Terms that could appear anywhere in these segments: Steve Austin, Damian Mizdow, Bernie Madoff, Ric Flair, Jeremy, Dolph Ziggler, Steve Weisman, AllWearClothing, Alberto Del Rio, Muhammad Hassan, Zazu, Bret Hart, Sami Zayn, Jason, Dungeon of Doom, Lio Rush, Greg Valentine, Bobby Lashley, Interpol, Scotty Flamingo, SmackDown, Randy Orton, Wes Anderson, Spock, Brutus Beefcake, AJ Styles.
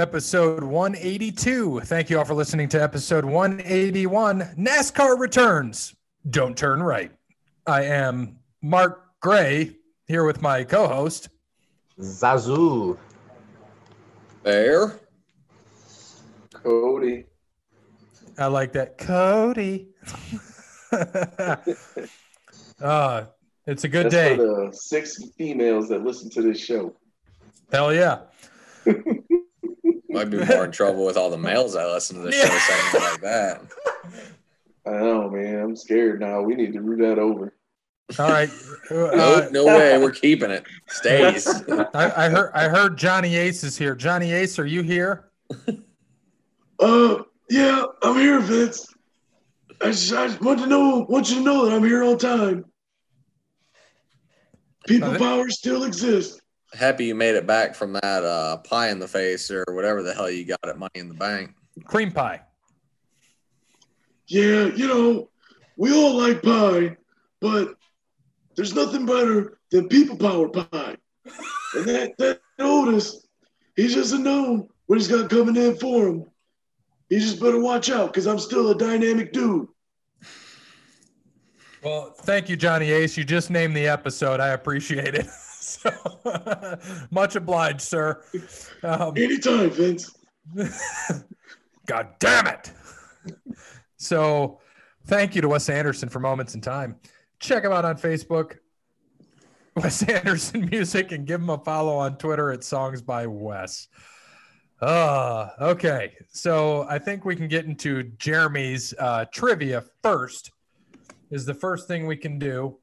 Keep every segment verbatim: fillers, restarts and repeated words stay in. episode one eighty-two. Thank you all for listening to episode one eighty-one. NASCAR returns. Don't turn right. I am Mark Gray here with my co-host Zazu. There. Cody. I like that. Cody. uh, it's a good That's day. For the six females that listen to this show. Hell yeah. Might be more in trouble with all the males that listen to this yeah. show saying like that. I know, man. I'm scared now. We need to root that over. All right. Uh, no, no way. We're keeping it. Stays. I, I heard I heard Johnny Ace is here. Johnny Ace, are you here? Uh, yeah, I'm here, Vince. I, just, I just want to know, want you to know that I'm here on time. People power still exists. Happy you made it back from that uh, pie in the face or whatever the hell you got at Money in the Bank. Cream pie. Yeah, you know, we all like pie, but there's nothing better than people power pie. And that, that Otis, he just doesn't know what he's got coming in for him. He just better watch out because I'm still a dynamic dude. Well, thank you, Johnny Ace. You just named the episode. I appreciate it. So much obliged, sir. Um, Anytime, Vince. God damn it. So thank you to Wes Anderson for Moments in Time. Check him out on Facebook, Wes Anderson Music, and give him a follow on Twitter at Songs by Wes. Uh, okay, so I think we can get into Jeremy's uh, trivia first. Is the first thing we can do.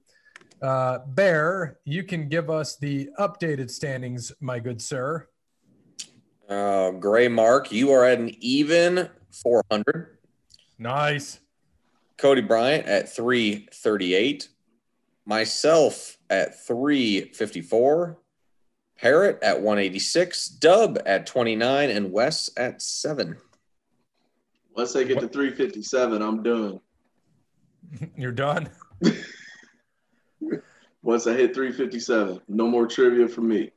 Uh, Bear, you can give us the updated standings, my good sir. Uh, Gray Mark, you are at an even four hundred. Nice. Cody Bryant at three thirty-eight. Myself at three fifty-four. Parrot at one eighty-six. Dub at twenty-nine. And Wes at seven. Once I get to three fifty-seven, I'm done. You're done? Once I hit three fifty-seven, no more trivia for me.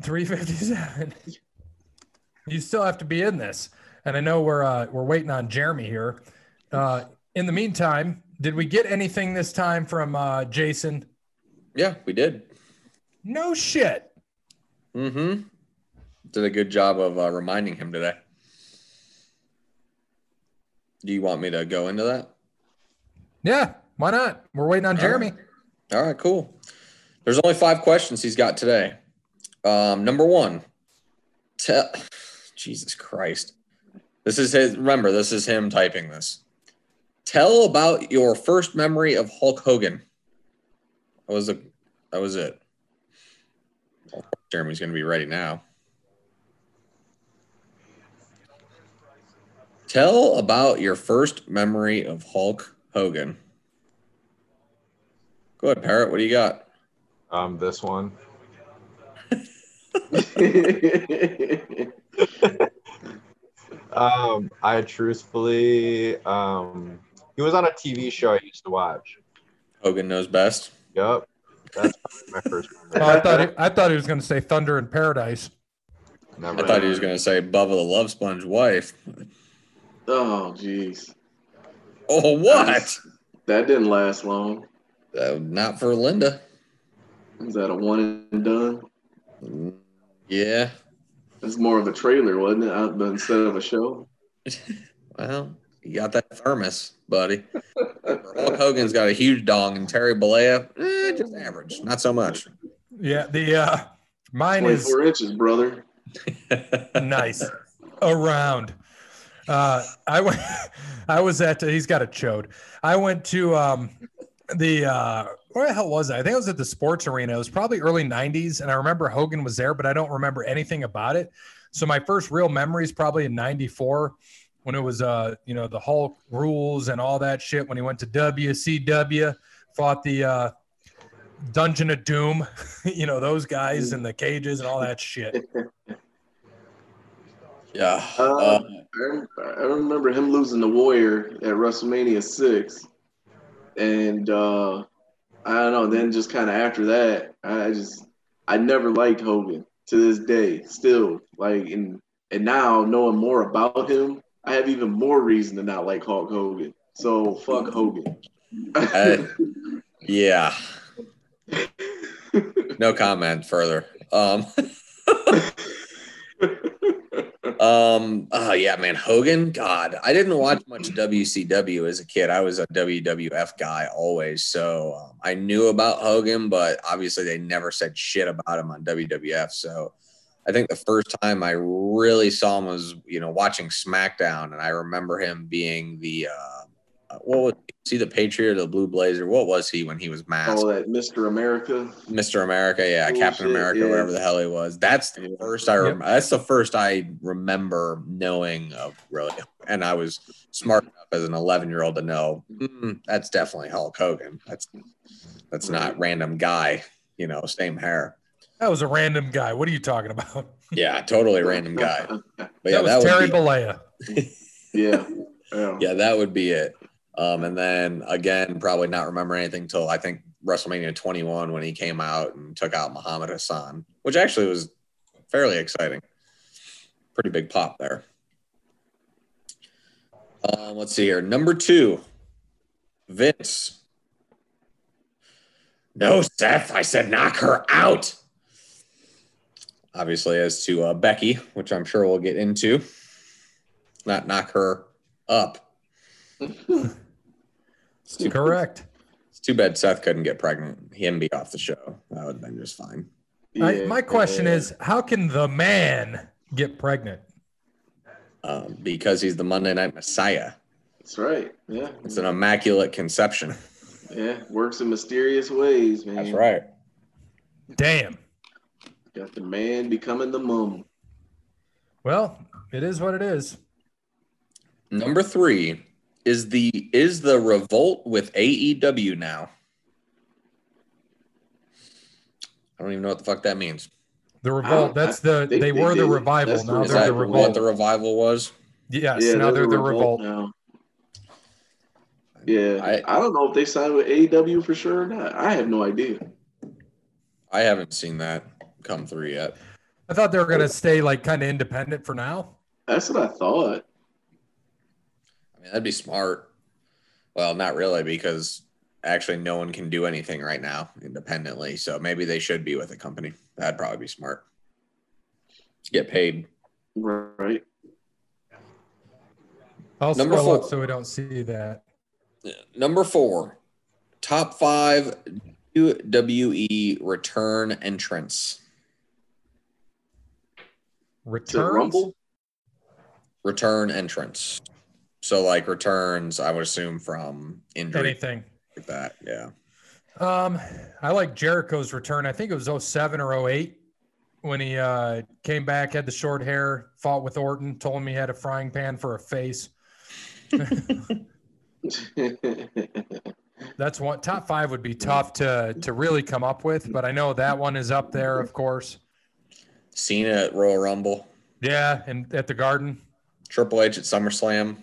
three fifty-seven. You still have to be in this, and I know we're uh, we're waiting on Jeremy here. Uh, in the meantime, did we get anything this time from uh, Jason? Yeah, we did. No shit. Mm-hmm. Did a good job of uh, reminding him today. Do you want me to go into that? Yeah, why not? We're waiting on Jeremy. All right, cool. There's only five questions he's got today. Um, number one, te- Jesus Christ. This is his, remember, this is him typing this. Tell about your first memory of Hulk Hogan. That was, a, that was it. Jeremy's going to be ready now. Tell about your first memory of Hulk Hogan. Go ahead, Parrot. What do you got? Um, this one. um, I truthfully, um, he was on a T V show I used to watch. Hogan Knows Best. Yep, that's my first one. Oh, I thought he, I thought he was going to say Thunder in Paradise. Never I thought heard. He was going to say Bubba the Love Sponge Wife. Oh, jeez. Oh, what? That, was, that didn't last long. Uh, not for Linda. Is that a one and done? Yeah. It's more of a trailer, wasn't it? Out, but instead of a show. Well, you got that thermos, buddy. Hulk Hogan's got a huge dong, and Terry Bollea, eh, just average, not so much. Yeah, the uh, mine is twenty-four inches, brother. Nice, around. Uh, I went. I was at. Uh, he's got a chode. I went to. Um, The uh, where the hell was I? I think I was at the sports arena. It was probably early nineties, and I remember Hogan was there, but I don't remember anything about it. So my first real memory is probably in ninety-four when it was, uh, you know, the Hulk rules and all that shit. When he went to W C W, fought the uh, Dungeon of Doom, you know, those guys in the cages and all that shit. Yeah, uh, uh, I remember him losing the Warrior at WrestleMania six. And uh, I don't know. Then just kind of after that, I just I never liked Hogan to this day. Still, like, and And now, knowing more about him, I have even more reason to not like Hulk Hogan. So, fuck Hogan. uh, yeah. No comment further. Um, um. Oh, yeah, man. Hogan, God. I didn't watch much W C W as a kid. I was a W W F guy always. So, um, I knew about Hogan, but obviously they never said shit about him on W W F. So, I think the first time I really saw him was, you know, watching SmackDown, and I remember him being the uh, what was he, the Patriot or the Blue Blazer? What was he when he was masked? Oh, that Mister America. Mister America, yeah, Bullshit, Captain America, yeah. Whatever the hell he was. That's the yeah. first I remember. Yep. That's the first I remember knowing of really, and I was smart enough as an eleven-year-old to know mm, that's definitely Hulk Hogan. That's that's not random guy, you know, same hair. That was a random guy. What are you talking about? Yeah, totally random guy. But yeah, that was that Terry Bollea. yeah. yeah. Yeah, that would be it. Um, and then, again, probably not remember anything until I think WrestleMania twenty-one when he came out and took out Muhammad Hassan, which actually was fairly exciting. Pretty big pop there. Um, let's see here. Number two, Vince. No, Seth, I said knock her out. Obviously, as to uh, Becky, which I'm sure we'll get into. Not knock her up. It's too correct. Bad. It's too bad Seth couldn't get pregnant. He'd be off the show. That would have been just fine. Yeah. I, my question is, how can the man get pregnant? Uh, because he's the Monday Night Messiah. That's right. Yeah, it's an immaculate conception. Yeah, works in mysterious ways, man. That's right. Damn. Got the man becoming the mum. Well, it is what it is. Number three is the is the revolt with A E W now. I don't even know what the fuck that means. The revolt. That's the they, they were they, the revival. Now the, they're the revolt. What the revival was? Yes. Yeah, now they're, they're the revolt. revolt. Yeah. I, I don't know if they signed with A E W for sure or not. I have no idea. I haven't seen that come through yet. I thought they were going to stay like kind of independent for now. That's what I thought. I mean, that'd be smart. Well, not really, because actually no one can do anything right now independently. So maybe they should be with a company. That'd probably be smart. Get paid. Right. I'll Number scroll four. up so we don't see that. Number four, top five W W E return entrants. Return Rumble? Return entrance. So, like, returns, I would assume, from injury. Anything. Like that, yeah. Um, I like Jericho's return. I think it was oh seven or oh eight when he uh, came back, had the short hair, fought with Orton, told him he had a frying pan for a face. That's one. Top five would be tough to to really come up with, but I know that one is up there, of course. Cena at Royal Rumble. Yeah, and at the Garden. Triple H at SummerSlam.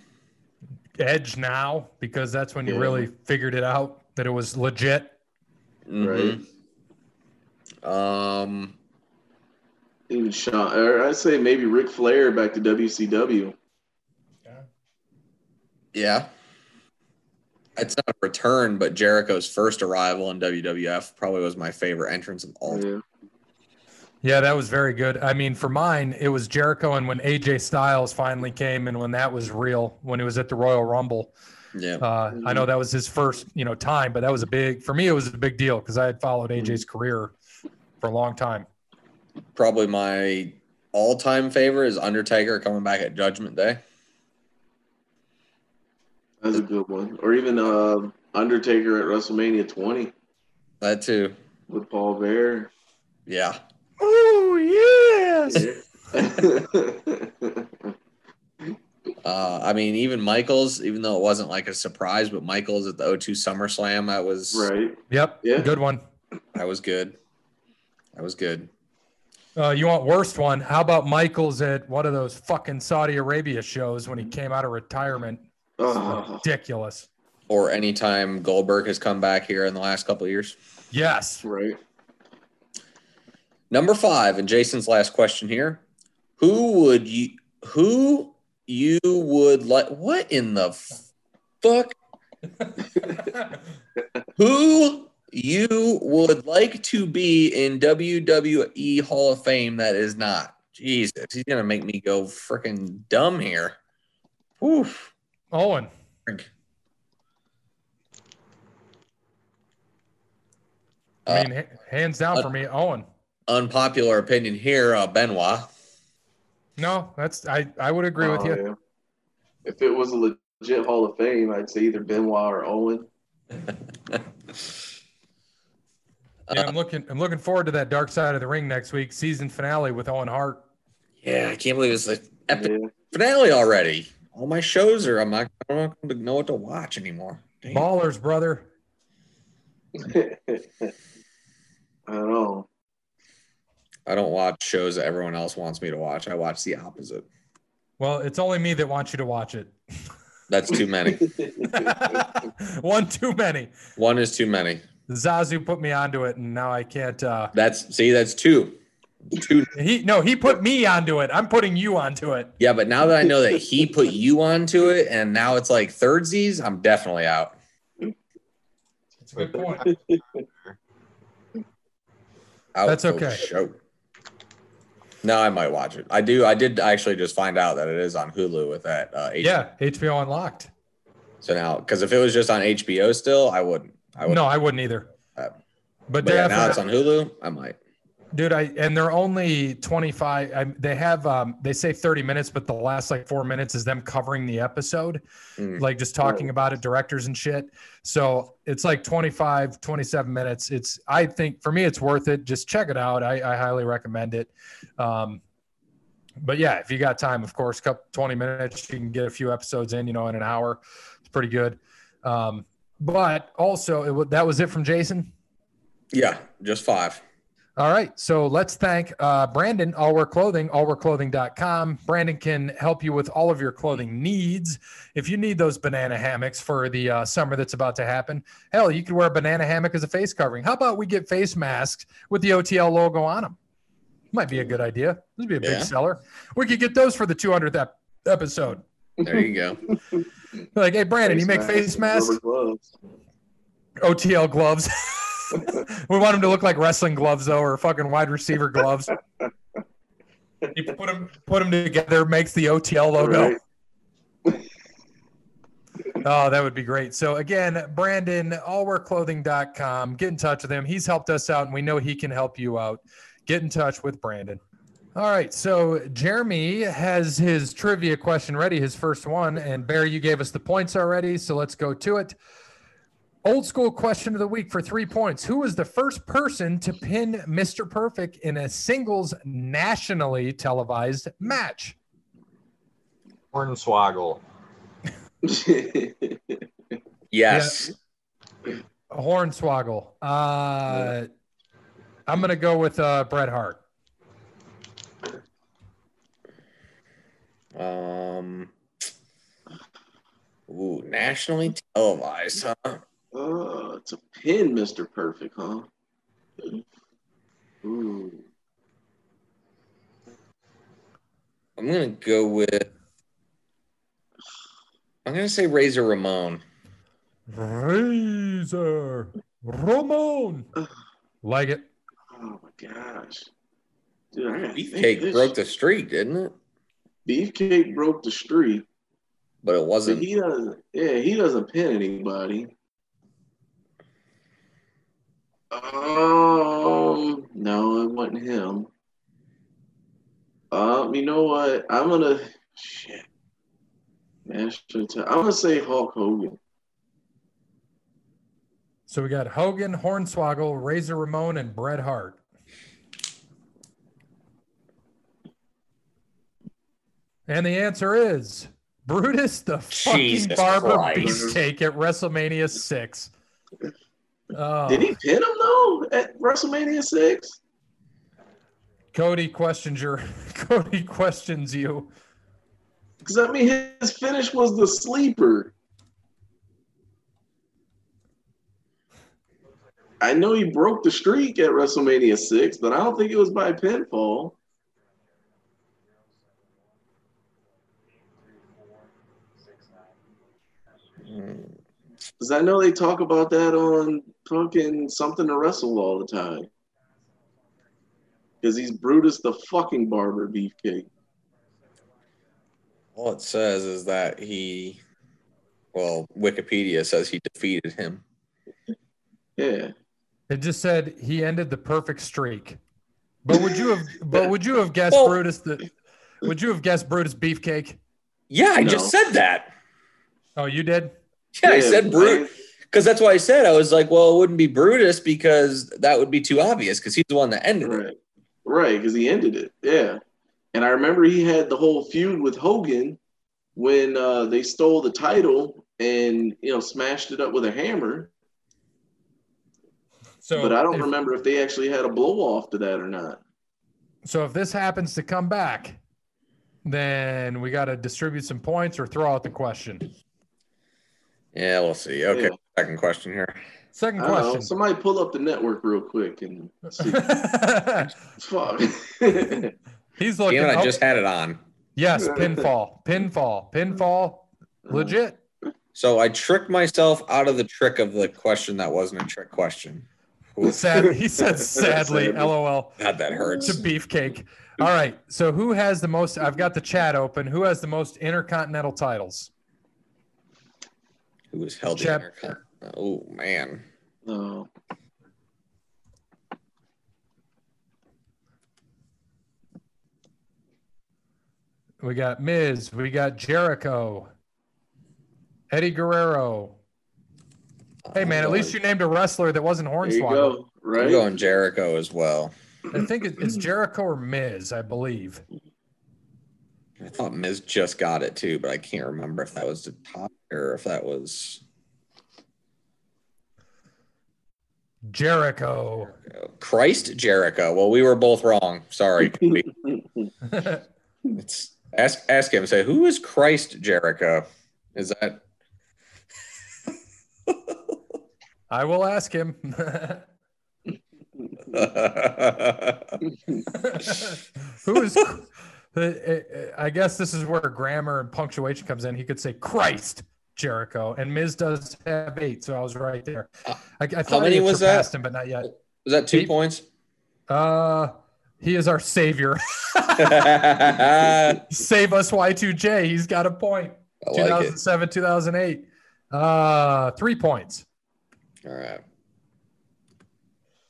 Edge now, because that's when you yeah. really figured it out that it was legit. Mm-hmm. Right. Um, even Shawn, or I'd say maybe Ric Flair back to W C W. Yeah. Yeah. It's not a return, but Jericho's first arrival in W W F probably was my favorite entrance of all time. Yeah, that was very good. I mean, for mine, it was Jericho, and when A J Styles finally came, and when that was real, when it was at the Royal Rumble. Yeah, uh, mm-hmm. I know that was his first, you know, time, but that was a big for me. It was a big deal because I had followed A J's mm-hmm. career for a long time. Probably my all-time favorite is Undertaker coming back at Judgment Day. That's a good one. Or even uh, Undertaker at WrestleMania twenty. That too. With Paul Bearer. Yeah. Oh, yes! uh, I mean, even Michaels, even though it wasn't like a surprise, but Michaels at the oh two SummerSlam, that was... Right. Yep. Yeah. Good one. That was good. That was good. Uh, you want worst one? How about Michaels at one of those fucking Saudi Arabia shows when he came out of retirement? Oh. Ridiculous. Or anytime Goldberg has come back here in the last couple of years. Yes. Right. Number five, and Jason's last question here. Who would you? Who you would like? What in the fuck? Who you would like to be in W W E Hall of Fame that is not? Jesus, he's gonna make me go freaking dumb here. Oof. Owen. I mean, uh, hands down uh, for me, Owen. Unpopular opinion here, uh, Benoit. No, that's I, I would agree oh, with you. Yeah. If it was a legit Hall of Fame, I'd say either Benoit or Owen. Yeah, I'm looking. I'm looking forward to that Dark Side of the Ring next week, season finale with Owen Hart. Yeah, I can't believe it's an epic yeah. finale already. All my shows are. I'm not going to know what to watch anymore. Damn. Ballers, brother. I don't know. I don't watch shows that everyone else wants me to watch. I watch the opposite. Well, it's only me that wants you to watch it. That's too many. One too many. One is too many. Zazu put me onto it, and now I can't. Uh... That's see, that's two. Two. He no, he put me onto it. I'm putting you onto it. Yeah, but now that I know that he put you onto it, and now it's like thirdsies, I'm definitely out. That's a good point. Out that's okay. Show. No, I might watch it. I do. I did actually just find out that it is on Hulu with that. Uh, H B O. Yeah, H B O Unlocked. So now, because if it was just on H B O still, I wouldn't. I no, I wouldn't either. Uh, but, but yeah, now it's on Hulu. I might. Dude, I and they're only twenty-five. I, they have um, they say thirty minutes, but the last like four minutes is them covering the episode, mm. like just talking oh. about it, directors and shit. So it's like twenty-five, twenty-seven minutes. It's I think for me, it's worth it. Just check it out. I, I highly recommend it. Um, but yeah, if you got time, of course, couple twenty minutes, you can get a few episodes in, you know, in an hour. It's pretty good. Um, But also, it w- that was it from Jason? Yeah, just five. All right, so let's thank uh, Brandon, All Wear Clothing, all wear clothing dot com. Brandon can help you with all of your clothing needs. If you need those banana hammocks for the uh, summer that's about to happen, hell, you could wear a banana hammock as a face covering. How about we get face masks with the O T L logo on them? Might be a good idea. This would be a yeah. big seller. We could get those for the two hundredth ep- episode. There you go. Like, hey, Brandon, face you make mask, face masks? Gloves. O T L gloves. We want them to look like wrestling gloves, though, or fucking wide receiver gloves. You put them, put them together, makes the O T L logo. Right. Oh, that would be great. So, again, Brandon, all wear clothing dot com. Get in touch with him. He's helped us out, and we know he can help you out. Get in touch with Brandon. All right, so Jeremy has his trivia question ready, his first one. And, Barry, you gave us the points already, so let's go to it. Old school question of the week for three points. Who was the first person to pin Mister Perfect in a singles nationally televised match? Hornswoggle. Yes. Yeah. Hornswoggle. Uh, I'm going to go with uh, Bret Hart. Um. Ooh, nationally televised, huh? Oh, it's a pin, Mister Perfect, huh? Ooh. I'm gonna go with. I'm gonna say Razor Ramon. Razor Ramon. Like it. Oh my gosh, dude! Beefcake broke the streak, didn't it? Beefcake broke the streak, but it wasn't. But he doesn't. Yeah, he doesn't pin anybody. Um, no, it wasn't him. Um, you know what? I'm gonna shit. Man, I'm gonna say Hulk Hogan. So we got Hogan, Hornswoggle, Razor Ramon, and Bret Hart. And the answer is Brutus the fucking Jesus Barber Christ. Beefcake at WrestleMania six. Oh. Did he pin him, though, at WrestleMania six? Cody questions your Cody questions you. Because, I mean, his finish was the sleeper. I know he broke the streak at WrestleMania six, but I don't think it was by pinfall. Because I know they talk about that on fucking Something to Wrestle all the time. Because he's Brutus the fucking Barber Beefcake. All it says is that he, well, Wikipedia says he defeated him. Yeah. It just said he ended the perfect streak. But would you have but would you have guessed well, Brutus the would you have guessed Brutus Beefcake? Yeah, I no. just said that. Oh, you did? Yeah, yeah I said Brutus. Because that's why I said I was like, well, it wouldn't be Brutus because that would be too obvious because he's the one that ended right. it. Right, because he ended it. Yeah. And I remember he had the whole feud with Hogan when uh, they stole the title and, you know, smashed it up with a hammer. So, but I don't if, remember if they actually had a blow-off to that or not. So if this happens to come back, then we got to distribute some points or throw out the question. Yeah, we'll see. Okay, yeah. Second question here. Second question. Know, somebody pull up the network real quick and see. Fuck. He's looking. Damn, I up. Just had it on. Yes, pinfall, pinfall, pinfall, legit. So I tricked myself out of the trick of the question that wasn't a trick question. Sad, he said, "Sadly, lol." God, that hurts. To Beefcake. All right. So who has the most? I've got the chat open. Who has the most Intercontinental titles? Who has held the Intercontinental? Oh man. Oh. We got Miz. We got Jericho. Eddie Guerrero. Hey, man, at least you named a wrestler that wasn't Hornswoggle. There you go. Right? I'm going Jericho as well. I think it's Jericho or Miz, I believe. I thought Miz just got it, too, but I can't remember if that was the top or if that was... Jericho. Christ Jericho. Well, we were both wrong. Sorry. It's... Ask ask him, say, who is Christ Jericho? Is that? I will ask him. Who is, I guess this is where grammar and punctuation comes in. He could say Christ Jericho, and Miz does have eight, so I was right there. I, I thought How many I was surpassed that? Him, but not yet. Was that two eight? Points? Uh, He is our savior. Save us Y two J. He's got a point. I like two thousand seven, it. two thousand eight. Uh, three points. All right.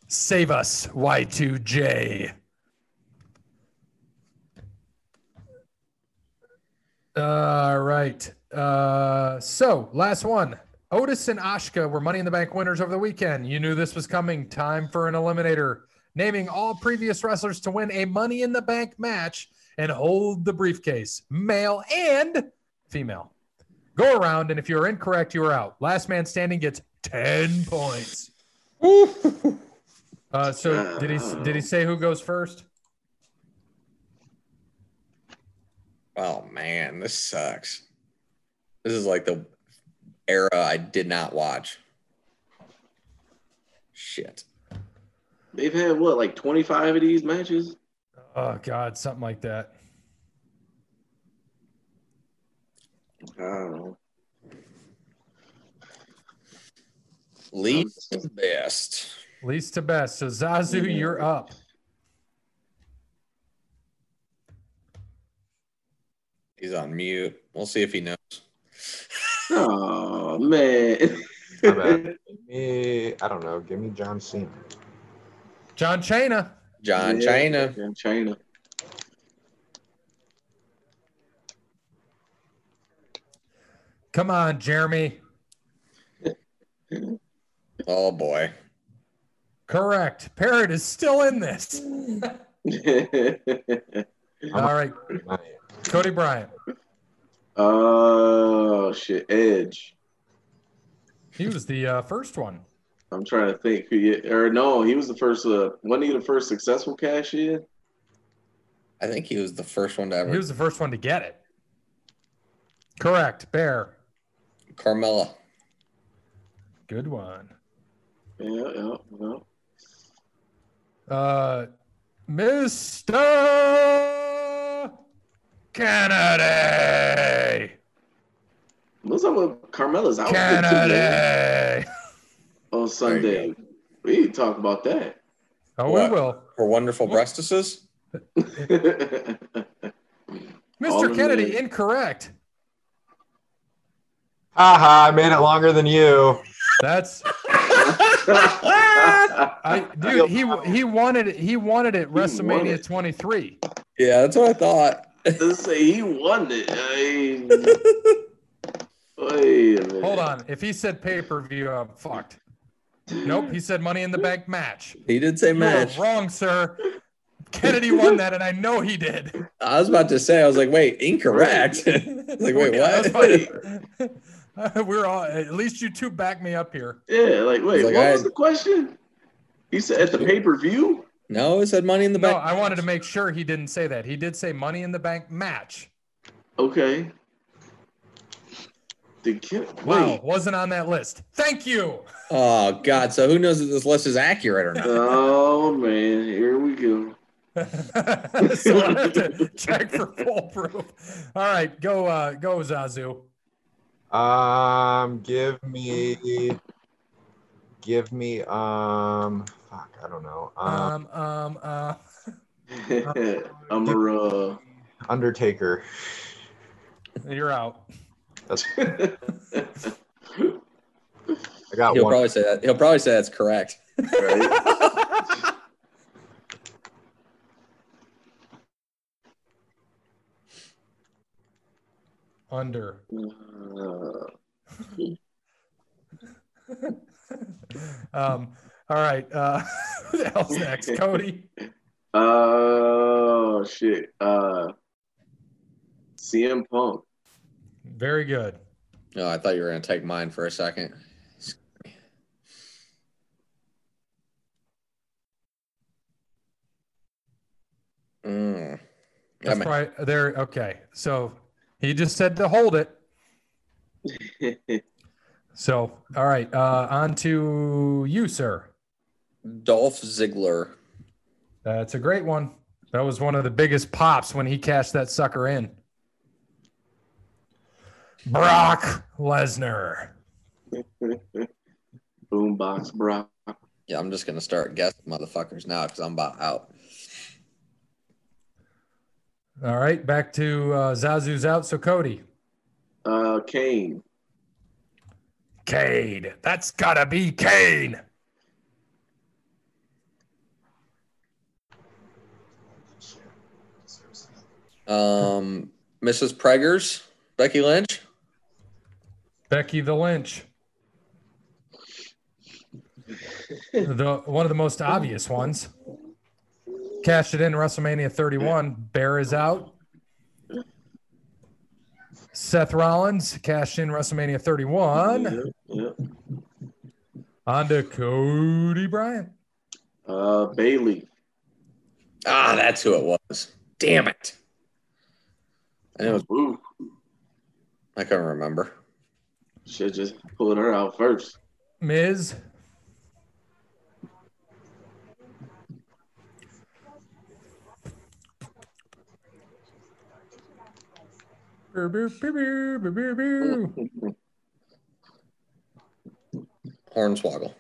Save us Y two J. All right. Uh, so last one. Otis and Asuka were Money in the Bank winners over the weekend. You knew this was coming. Time for an eliminator. Naming all previous wrestlers to win a Money in the Bank match and hold the briefcase, male and female. Go around, and if you're incorrect, you are out. Last man standing gets ten points. Uh, so did he did he say who goes first? Oh, man, this sucks. This is like the era I did not watch. Shit. They've had, what, like twenty-five of these matches? Oh, God, something like that. I don't know. Least to best. Least to best. So, Zazu, mm-hmm. You're up. He's on mute. We'll see if he knows. Oh, man. I'm at, give me, I don't know. Give me John Cena. John Chayna. John yeah, Chayna. John Chayna. Come on, Jeremy. Oh, boy. Correct. Parrot is still in this. All right. Cody Bryant. Oh, shit. Edge. He was the uh, first one. I'm trying to think. Who, or no, he was the first. Uh, wasn't he the first successful cash in? I think he was the first one to ever. He was the first one to get it. Correct. Bear. Carmella. Good one. Yeah, yeah, yeah. Uh, Mister Kennedy. What's up with Carmella's out Canada. on Sunday. We need to talk about that. Oh, what? We will. For wonderful breastises? Mister Kennedy, minutes. Incorrect. Haha, I made it longer than you. That's I, dude. He he wanted he wanted it WrestleMania it. twenty-three. Yeah, that's what I thought. Let's say he won it. I, wait a minute. Hold on. If he said pay per view, I'm fucked. Nope. He said Money in the Bank match. He did say match. You're wrong, sir. Kennedy won that, and I know he did. I was about to say, I was like, wait, incorrect. I was like, wait, what? Uh, we're all at least you two back me up here. Yeah, like wait, like, what I, was the question? He said at the pay-per-view? No, it said Money in the Bank. No, I wanted to make sure he didn't say that. He did say Money in the Bank match. Okay. The kid, wow, wasn't on that list. Thank you. Oh God, so who knows if this list is accurate or not? Oh man, here we go. So I have to check for foolproof. All right, go uh go Zazu. Um, give me, give me, um, fuck, I don't know. Um, um, um uh, I'm a, Undertaker. You're out. That's, I got He'll one. probably say that. He'll probably say that's correct. Right? Under. um, all right. Uh, who the hell's next? Cody? Oh, shit. Uh, C M Punk. Very good. Oh, I thought you were going to take mine for a second. Mm. That's I'm right. A- there. Okay. So. He just said to hold it. So, all right. Uh, on to you, sir. Dolph Ziggler. That's a great one. That was one of the biggest pops when he cashed that sucker in. Brock Lesnar. Boombox Brock. Yeah, I'm just going to start guessing motherfuckers now because I'm about out. All right, back to uh, Zazu's out. So, Cody. Uh, Kane. Cade. That's got to be Kane. Um, Missus Preggers. Becky Lynch. Becky the Lynch. the One of the most obvious ones. Cashed it in WrestleMania thirty-one. Bear is out. Seth Rollins cashed in WrestleMania thirty-one. Yeah, yeah. On to Cody Bryant. Uh, Bailey. Ah, that's who it was. Damn it. I know it was. I can't remember. Should just pulled her out first. Miz. Beer, beer, beer, beer, beer, beer. Hornswoggle.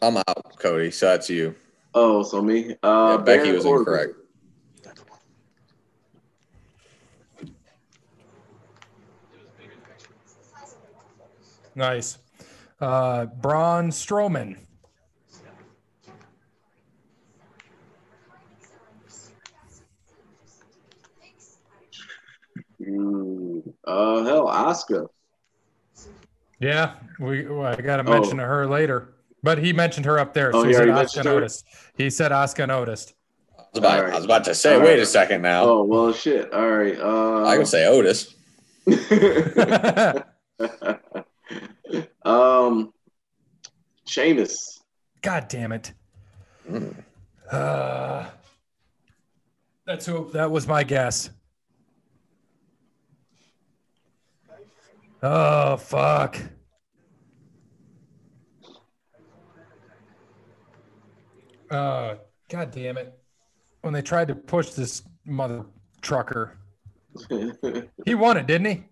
I'm out, Cody. So that's you. Oh, so me. Uh, yeah, Becky was Orton. Incorrect. Nice. Uh, Braun Strowman. Mm. Oh, hell, Asuka. Yeah, we. Well, I got to mention oh. her later. But he mentioned her up there. So oh, he, he said Asuka noticed. He said Asuka noticed. I was about, right. I was about to say, All wait right. a second now. Oh, well, shit. All right. Uh, I would say Otis. um, Sheamus. God damn it. Mm. Uh, that's who. That was my guess. Oh, fuck. Uh, God damn it. When they tried to push this mother trucker. He won it, didn't he?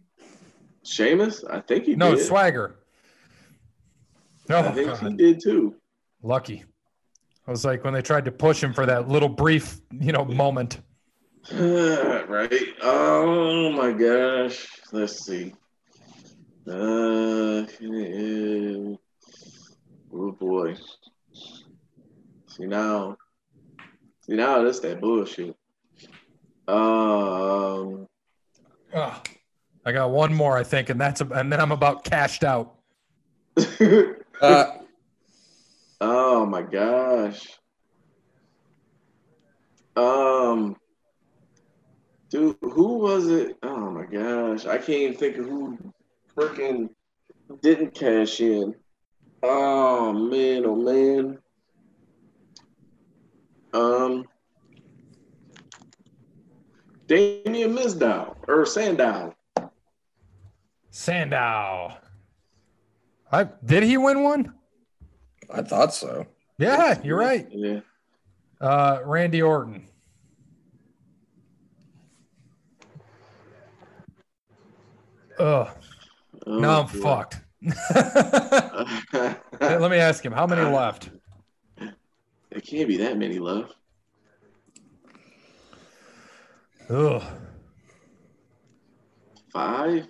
Sheamus? I think he no, did. No, Swagger. No, I think God. He did too. Lucky. I was like when they tried to push him for that little brief, you know, moment. Right. Oh my gosh. Let's see. Uh, oh boy. See now. See now that's that bullshit. Um oh, I got one more, I think, and that's a, and then I'm about cashed out. uh, oh my gosh. Um Dude, who was it? Oh, my gosh. I can't even think of who freaking didn't cash in. Oh, man. Oh, man. Um, Damian Mizdow or Sandow. Sandow. I, did he win one? I thought so. Yeah, you're right. Yeah. Uh, Randy Orton. Ugh. Oh, no, I'm boy. fucked. Let me ask him, how many left? There can't be that many left. Ugh. Five?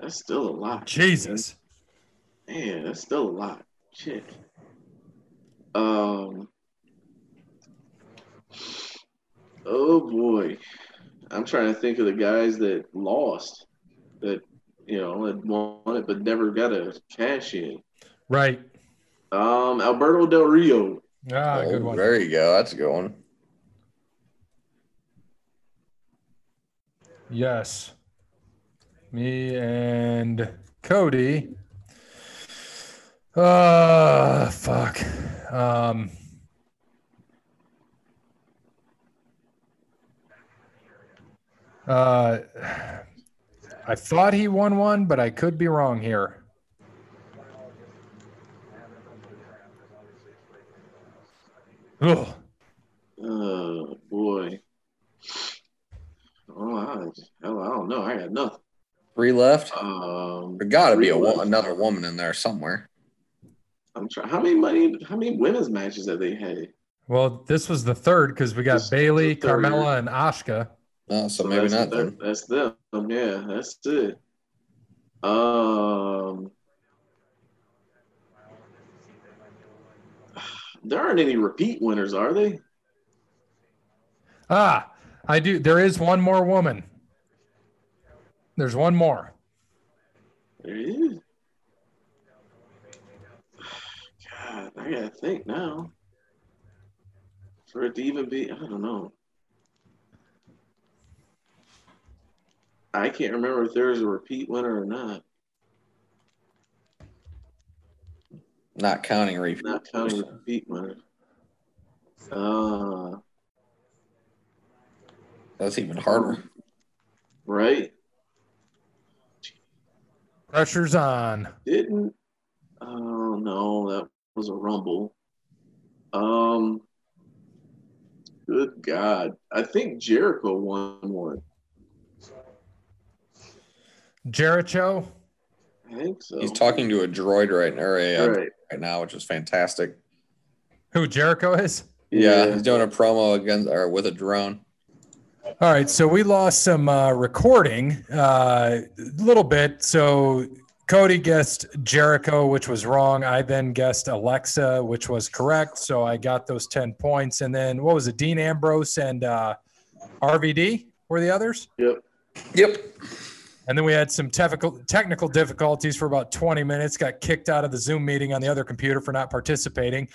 That's still a lot. Jesus. Man, man that's still a lot. Shit. Um. Oh, boy. I'm trying to think of the guys that lost. That, you know, had won it but never got a cash in. Right. Um, Alberto Del Rio. Ah, oh, good one. There you go. That's a good one. Yes. Me and Cody. Uh, fuck. Um. Uh. I thought he won one, but I could be wrong here. Ugh. Oh, boy. Oh, I, I don't know. I got nothing. Three left? Um, there got to be a, another woman in there somewhere. I'm trying. How many money? How many women's matches have they had? Well, this was the third because we got this Bailey, Carmella, and Asuka. Oh, so, so maybe that's, not that, that's them. Yeah, that's it. Um, there aren't any repeat winners, are they? Ah, I do. There is one more woman. There's one more. There is. God, I gotta think now. For it to even be, I don't know. I can't remember if there's a repeat winner or not. Not counting repeat. Not counting repeat winner. Uh, That's even harder. Right? Pressure's on. Didn't. Oh, no. That was a rumble. Um. Good God. I think Jericho won one. Jericho? I think so. He's talking to a droid right now, a, right. right now, which is fantastic. Who, Jericho is? Yeah, yeah, he's doing a promo against or with a drone. All right, so we lost some uh, recording a uh, little bit. So Cody guessed Jericho, which was wrong. I then guessed Alexa, which was correct. So I got those ten points. And then what was it, Dean Ambrose and uh, R V D were the others? Yep. Yep. And then we had some technical technical difficulties for about twenty minutes, got kicked out of the Zoom meeting on the other computer for not participating,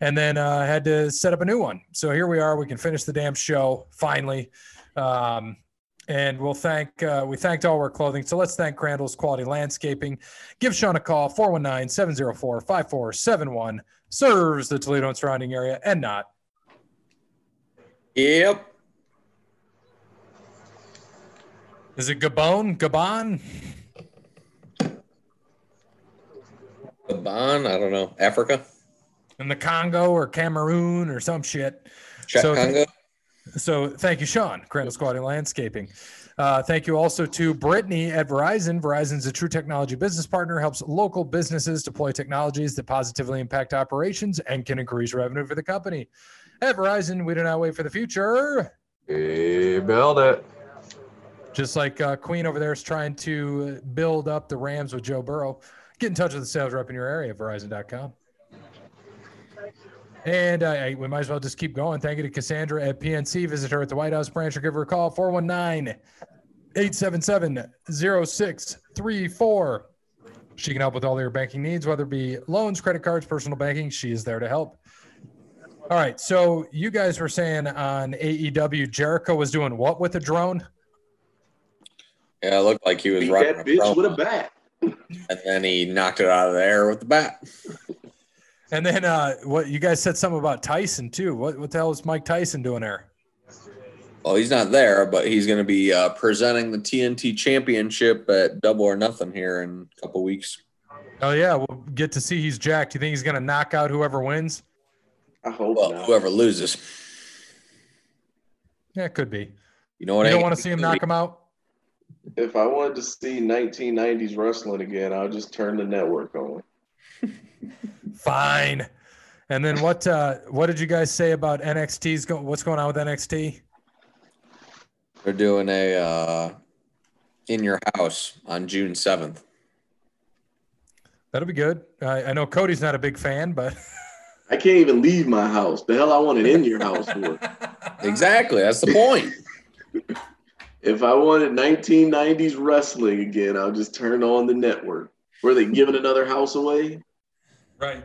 and then uh, had to set up a new one. So here we are. We can finish the damn show, finally. Um, and we'll thank uh, – we thanked All Wear Clothing. So let's thank Crandall's Quality Landscaping. Give Sean a call, four one nine, seven zero four, five four seven one. Serves the Toledo and surrounding area and not. Yep. Is it Gabon? Gabon? Gabon? I don't know. Africa? In the Congo or Cameroon or some shit. Ch- so Congo? So thank you, Sean, Crandall Squad and Landscaping. Uh, thank you also to Brittany at Verizon. Verizon's a true technology business partner, helps local businesses deploy technologies that positively impact operations and can increase revenue for the company. At Verizon, we do not wait for the future. We build it. Just like uh, Queen over there is trying to build up the Rams with Joe Burrow. Get in touch with the sales rep in your area at Verizon dot com. And uh, we might as well just keep going. Thank you to Cassandra at P N C. Visit her at the White House branch or give her a call, four one nine, eight seven seven, zero six three four. She can help with all your banking needs, whether it be loans, credit cards, personal banking. She is there to help. All right, so you guys were saying on A E W, Jericho was doing what with a drone? Yeah, it looked like he was riding that bitch with a bat. And then he knocked it out of the air with the bat. And then uh, what you guys said something about Tyson too. What what the hell is Mike Tyson doing there? Well, he's not there, but he's going to be uh, presenting the T N T Championship at Double or Nothing here in a couple weeks. Oh yeah, we'll get to see he's jacked. You think he's going to knock out whoever wins? I hope well, not. Whoever loses. Yeah, it could be. You know what? You I don't want to see him knock him out. If I wanted to see nineteen nineties wrestling again, I'll just turn the network on. Fine. And then what uh, what did you guys say about N X T's go- what's going on with N X T? They're doing a uh, In Your House on June seventh. That'll be good. I, I know Cody's not a big fan, but I can't even leave my house. The hell I want an In Your House for. Exactly. That's the point. If I wanted nineteen nineties wrestling again, I'll just turn on the network. Were they giving another house away? Right.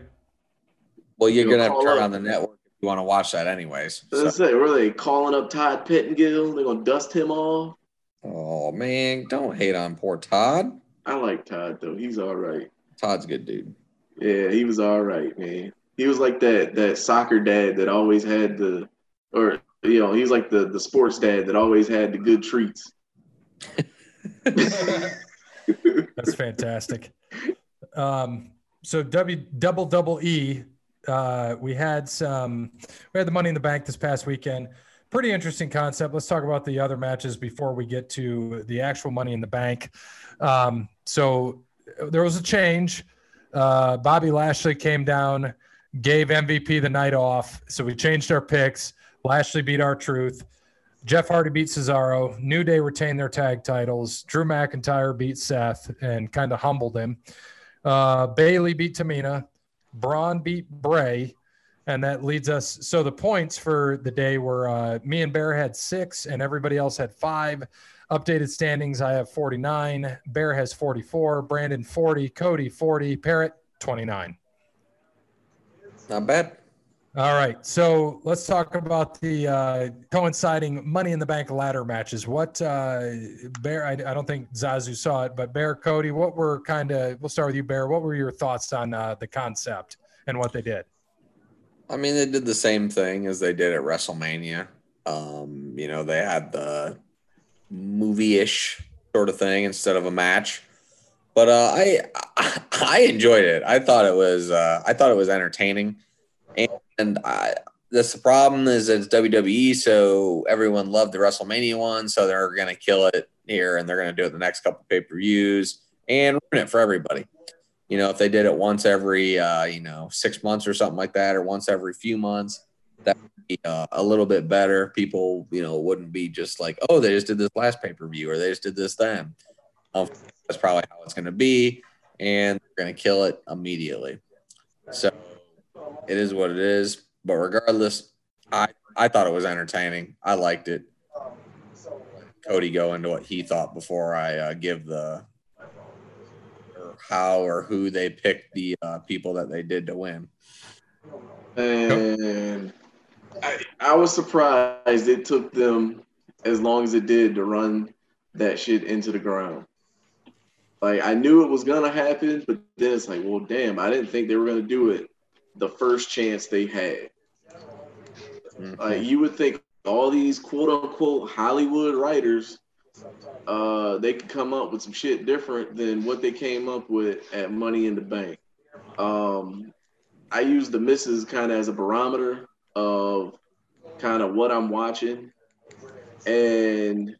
Well, you're going to have to turn up on the network if you want to watch that anyways. So. Say, were they calling up Todd Pettengill? They're going to dust him off? Oh, man, don't hate on poor Todd. I like Todd, though. He's all right. Todd's a good dude. Yeah, he was all right, man. He was like that that soccer dad that always had the – or, you know, he's like the, the sports dad that always had the good treats. That's fantastic. Um So W double double E, uh, we had some, we had the Money in the Bank this past weekend. Pretty interesting concept. Let's talk about the other matches before we get to the actual Money in the Bank. Um, so there was a change. Uh, Bobby Lashley came down, gave M V P the night off. So we changed our picks. Lashley beat R-Truth. Jeff Hardy beat Cesaro. New Day retained their tag titles. Drew McIntyre beat Seth and kind of humbled him. Uh, Bailey beat Tamina, Braun beat Bray, and that leads us. So the points for the day were uh, me and Bear had six, and everybody else had five. Updated standings, I have forty-nine. Bear has forty-four. Brandon forty. Cody forty. Parrot twenty-nine. Not bad. All right, so let's talk about the uh, coinciding Money in the Bank ladder matches. What, uh, Bear, I, I don't think Zazu saw it, but Bear, Cody, what were kind of, we'll start with you, Bear. What were your thoughts on uh, the concept and what they did? I mean, they did the same thing as they did at WrestleMania. Um, you know, they had the movie-ish sort of thing instead of a match. But uh, I, I I enjoyed it. I thought it was uh, I thought it was entertaining. And And I, that's the problem is it's W W E, so everyone loved the WrestleMania one, so they're going to kill it here, and they're going to do it the next couple pay-per-views and ruin it for everybody. You know, if they did it once every, uh, you know, six months or something like that, or once every few months, that would be uh, a little bit better. People, you know, wouldn't be just like, oh, they just did this last pay-per-view or they just did this then. Um, that's probably how it's going to be, and they're going to kill it immediately. So it is what it is, but regardless, I, I thought it was entertaining. I liked it. Cody go into what he thought before I uh, give the or how or who they picked the uh, people that they did to win. And I, I was surprised it took them as long as it did to run that shit into the ground. Like, I knew it was going to happen, but then it's like, well, damn, I didn't think they were going to do it the first chance they had. Mm-hmm. Uh, you would think all these quote-unquote Hollywood writers, uh, they could come up with some shit different than what they came up with at Money in the Bank. Um, I use the misses kind of as a barometer of kind of what I'm watching. And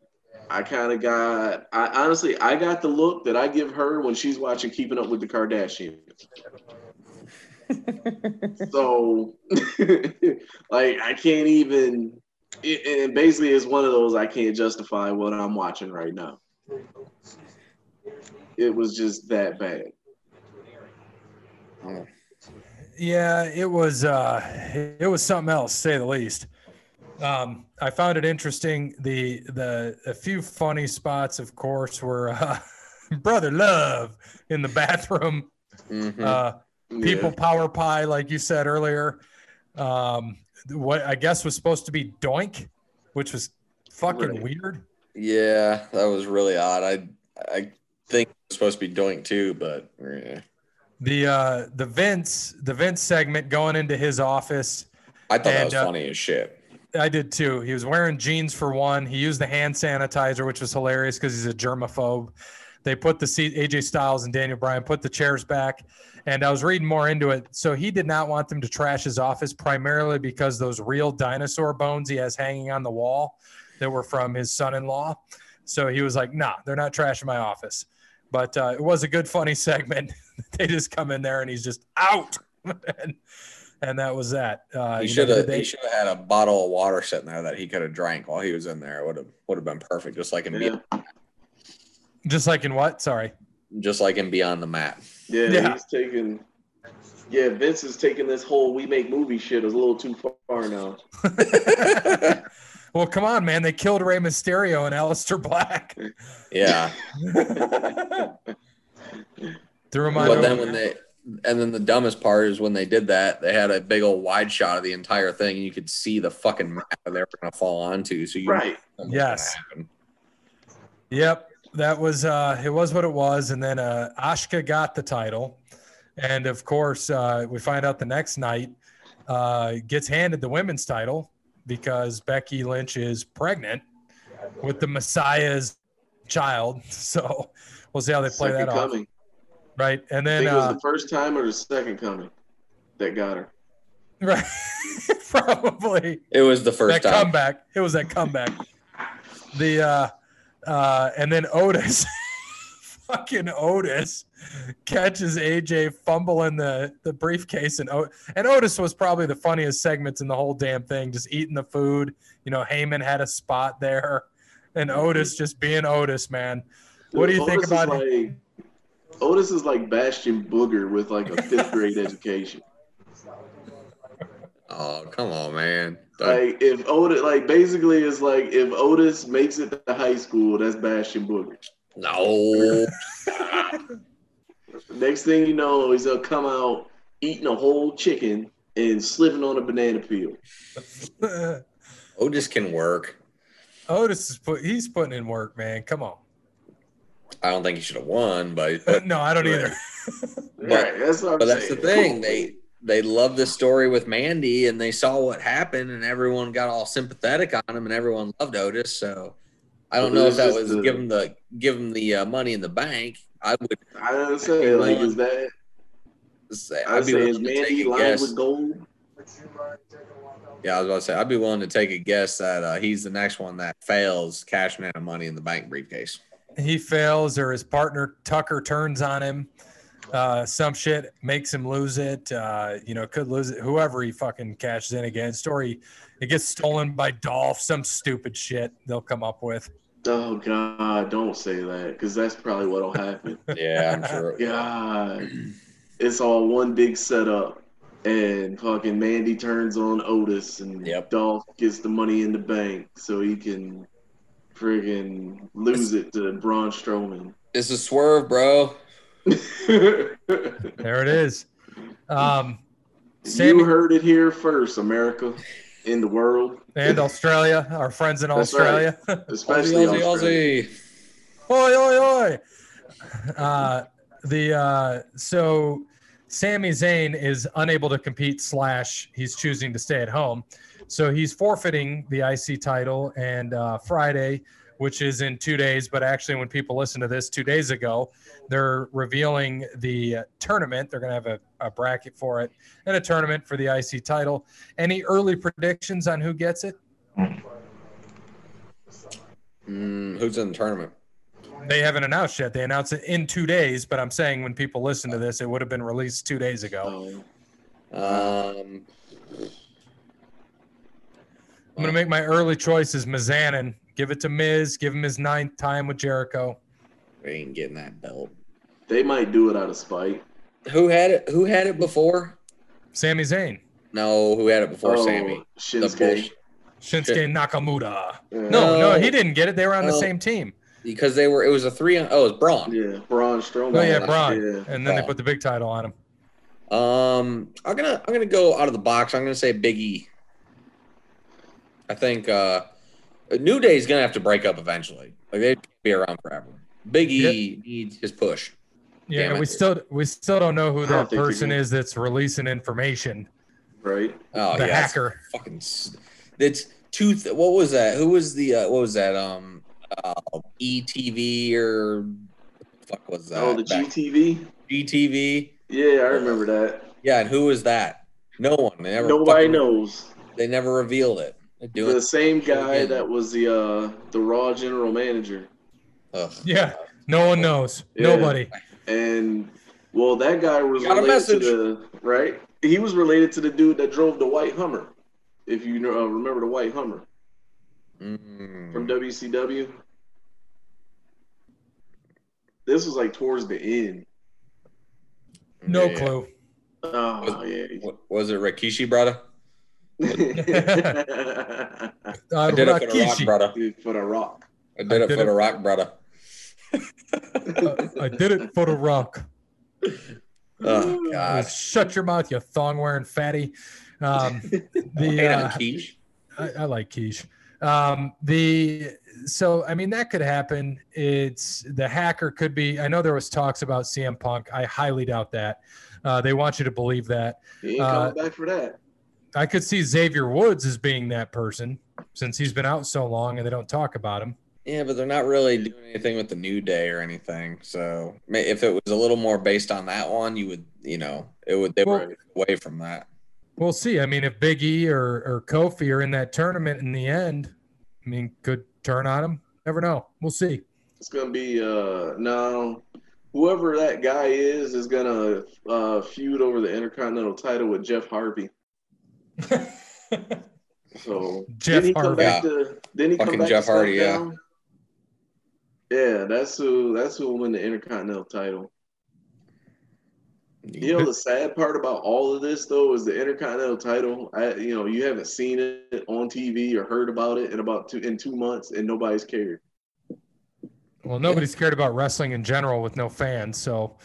I kind of got, I honestly, I got the look that I give her when she's watching Keeping Up with the Kardashians. So, like, I can't even, it, and basically it's one of those I can't justify what I'm watching right now. It was just that bad. Oh. Yeah, it was, uh, it was something else, to say the least. Um, I found it interesting. The the a few funny spots, of course, were uh, Brother Love in the bathroom, mm-hmm. uh, people yeah. power pie, like you said earlier. Um, what I guess was supposed to be Doink, which was fucking right. weird. Yeah, that was really odd. I I think it was supposed to be Doink too, but yeah. the uh, the Vince the Vince segment going into his office. I thought and, that was uh, funny as shit. I did too. He was wearing jeans for one. He used the hand sanitizer, which was hilarious because he's a germaphobe. They put the seat, A J Styles and Daniel Bryan put the chairs back. And I was reading more into it. So he did not want them to trash his office, primarily because those real dinosaur bones he has hanging on the wall that were from his son-in-law. So he was like, nah, they're not trashing my office. But uh, it was a good, funny segment. They just come in there and he's just out. and, And that was that. Uh, he should have. He should have had a bottle of water sitting there that he could have drank while he was in there. It would have would have been perfect, just like in yeah. Beyond the Mat. Just like in what? Sorry. Just like in Beyond the Mat. Yeah, yeah, he's taking. Yeah, Vince is taking this whole "we make movie" shit a little too far now. Well, come on, man! They killed Rey Mysterio and Aleister Black. Yeah. Threw him out. But then when they. And then the dumbest part is when they did that, they had a big old wide shot of the entire thing, and you could see the fucking map that they were going to fall onto. So you right, yes, yep, that was uh, it was what it was. And then uh, Asuka got the title, and of course uh, we find out the next night uh, gets handed the women's title because Becky Lynch is pregnant with the Messiah's child. So we'll see how they play Second that coming. off. Right, and then I think it was uh, the first time or the second coming that got her. Right, probably. It was the first that time. comeback. It was that comeback. the uh, uh, and then Otis, fucking Otis, catches A J fumbling the, the briefcase, and o- and Otis was probably the funniest segments in the whole damn thing. Just eating the food. You know, Heyman had a spot there, and Otis just being Otis, man. Dude, what do you Otis think about like- him? Otis is like Bastion Booger with like a fifth grade education. Oh, come on, man. Like if Otis like basically it's like if Otis makes it to high school, that's Bastion Booger. No. Next thing you know, he's gonna come out eating a whole chicken and slipping on a banana peel. Otis can work. Otis is put he's putting in work, man. Come on. I don't think he should have won, but, but no, I don't either. but right, that's what I'm but that's the thing. They they love this story with Mandy, and they saw what happened, and everyone got all sympathetic on him, and everyone loved Otis. So I don't know if that was the, give him the give him the uh, money in the bank. I would. I don't say like is that. Say, I'd be willing to take a guess. With gold? Yeah, I was about to say I'd be willing to take a guess that uh, he's the next one that fails cashing out a money in the bank briefcase. He fails, or his partner Tucker turns on him. Uh, some shit makes him lose it. Uh, you know, could lose it. Whoever he fucking cashes in against, or he, it gets stolen by Dolph. Some stupid shit they'll come up with. Oh God, don't say that, because that's probably what'll happen. Yeah, I'm sure. God, it's all one big setup, and fucking Mandy turns on Otis, and yep. Dolph gets the money in the bank so he can. Friggin' lose it to Braun Strowman. It's a swerve, bro. There it is. Um, Sammy, you heard it here first, America, in the world. And Australia, our friends in That's Australia. Right. Especially Aussie, Australia. Aussie. Oi, oi, oi. Uh, the, uh, so Sami Zayn is unable to compete slash he's choosing to stay at home. So he's forfeiting the I C title, and uh, Friday which is in two days. But actually, when people listen to this two days ago, they're revealing the uh, tournament. They're going to have a, a bracket for it and a tournament for the I C title. Any early predictions on who gets it? Mm, who's in the tournament? They haven't announced yet. They announced it in two days, but I'm saying when people listen to this, it would have been released two days ago. Um, I'm going to make my early choices. Mizanin. Give it to Miz. Give him his ninth time with Jericho. They ain't getting that belt. They might do it out of spite. Who had it? Who had it before? Sami Zayn. No, who had it before oh, Sammy? Shinsuke. Shinsuke Nakamura. No, no, no, he didn't get it. They were on no. the same team. Because they were, it was a three. On, oh, it was Braun. Yeah, Braun Strowman. Oh yeah, Braun. Yeah. And then Braun. They put the big title on him. Um, I'm gonna, I'm gonna go out of the box. I'm gonna say Big E. I think uh, New Day's gonna have to break up eventually. Like they'd be around forever. Big E yep. needs his push. Yeah, Damn we it. still, we still don't know who that person is that's releasing information. Right. Oh the yeah. The hacker. It's fucking. It's two. Th- what was that? Who was the? Uh, what was that? Um. Uh, E T V or what the fuck was that? Oh, the G T V? G T V. Yeah, I remember that. Yeah, and who was that? No one. They never Nobody knows. It. They never revealed it. Doing the same guy that was the uh, the Raw general manager. Ugh. Yeah, no one knows. Yeah. Nobody. And, well, that guy was related to the, right? He was related to the dude that drove the white Hummer, if you uh, remember the white Hummer. Mm-hmm. From W C W. This was like towards the end. No yeah. clue. Oh, was, yeah. Was it Rikishi, brother? I did it for the rock, brother. For the rock. I did it for the rock, brother. I did it for the rock. Oh, God. Shut your mouth, you thong-wearing fatty. Um, the, uh, I, I like quiche. Um, the, so, I mean, that could happen. It's the hacker could be, I know there was talks about C M Punk. I highly doubt that. Uh, they want you to believe that. He ain't uh, coming back for that. I could see Xavier Woods as being that person since he's been out so long and they don't talk about him. Yeah, but they're not really doing anything with the New Day or anything. So if it was a little more based on that one, you would, you know, it would, they well, were away from that. We'll see. I mean, if Big E or, or Kofi are in that tournament in the end, I mean, could turn on him. Never know. We'll see. It's going to be uh, – no, whoever that guy is is going to uh, feud over the Intercontinental title with Jeff Harvey. So Jeff didn't he come Harvey. back to – didn't he Fucking come back Jeff to Hardy, yeah. Yeah, that's who, that's who will win the Intercontinental title. You know, the sad part about all of this, though, is the Intercontinental title. I, you know, you haven't seen it on T V or heard about it in about two in two months, and nobody's cared. Well, nobody's cared about wrestling in general with no fans, so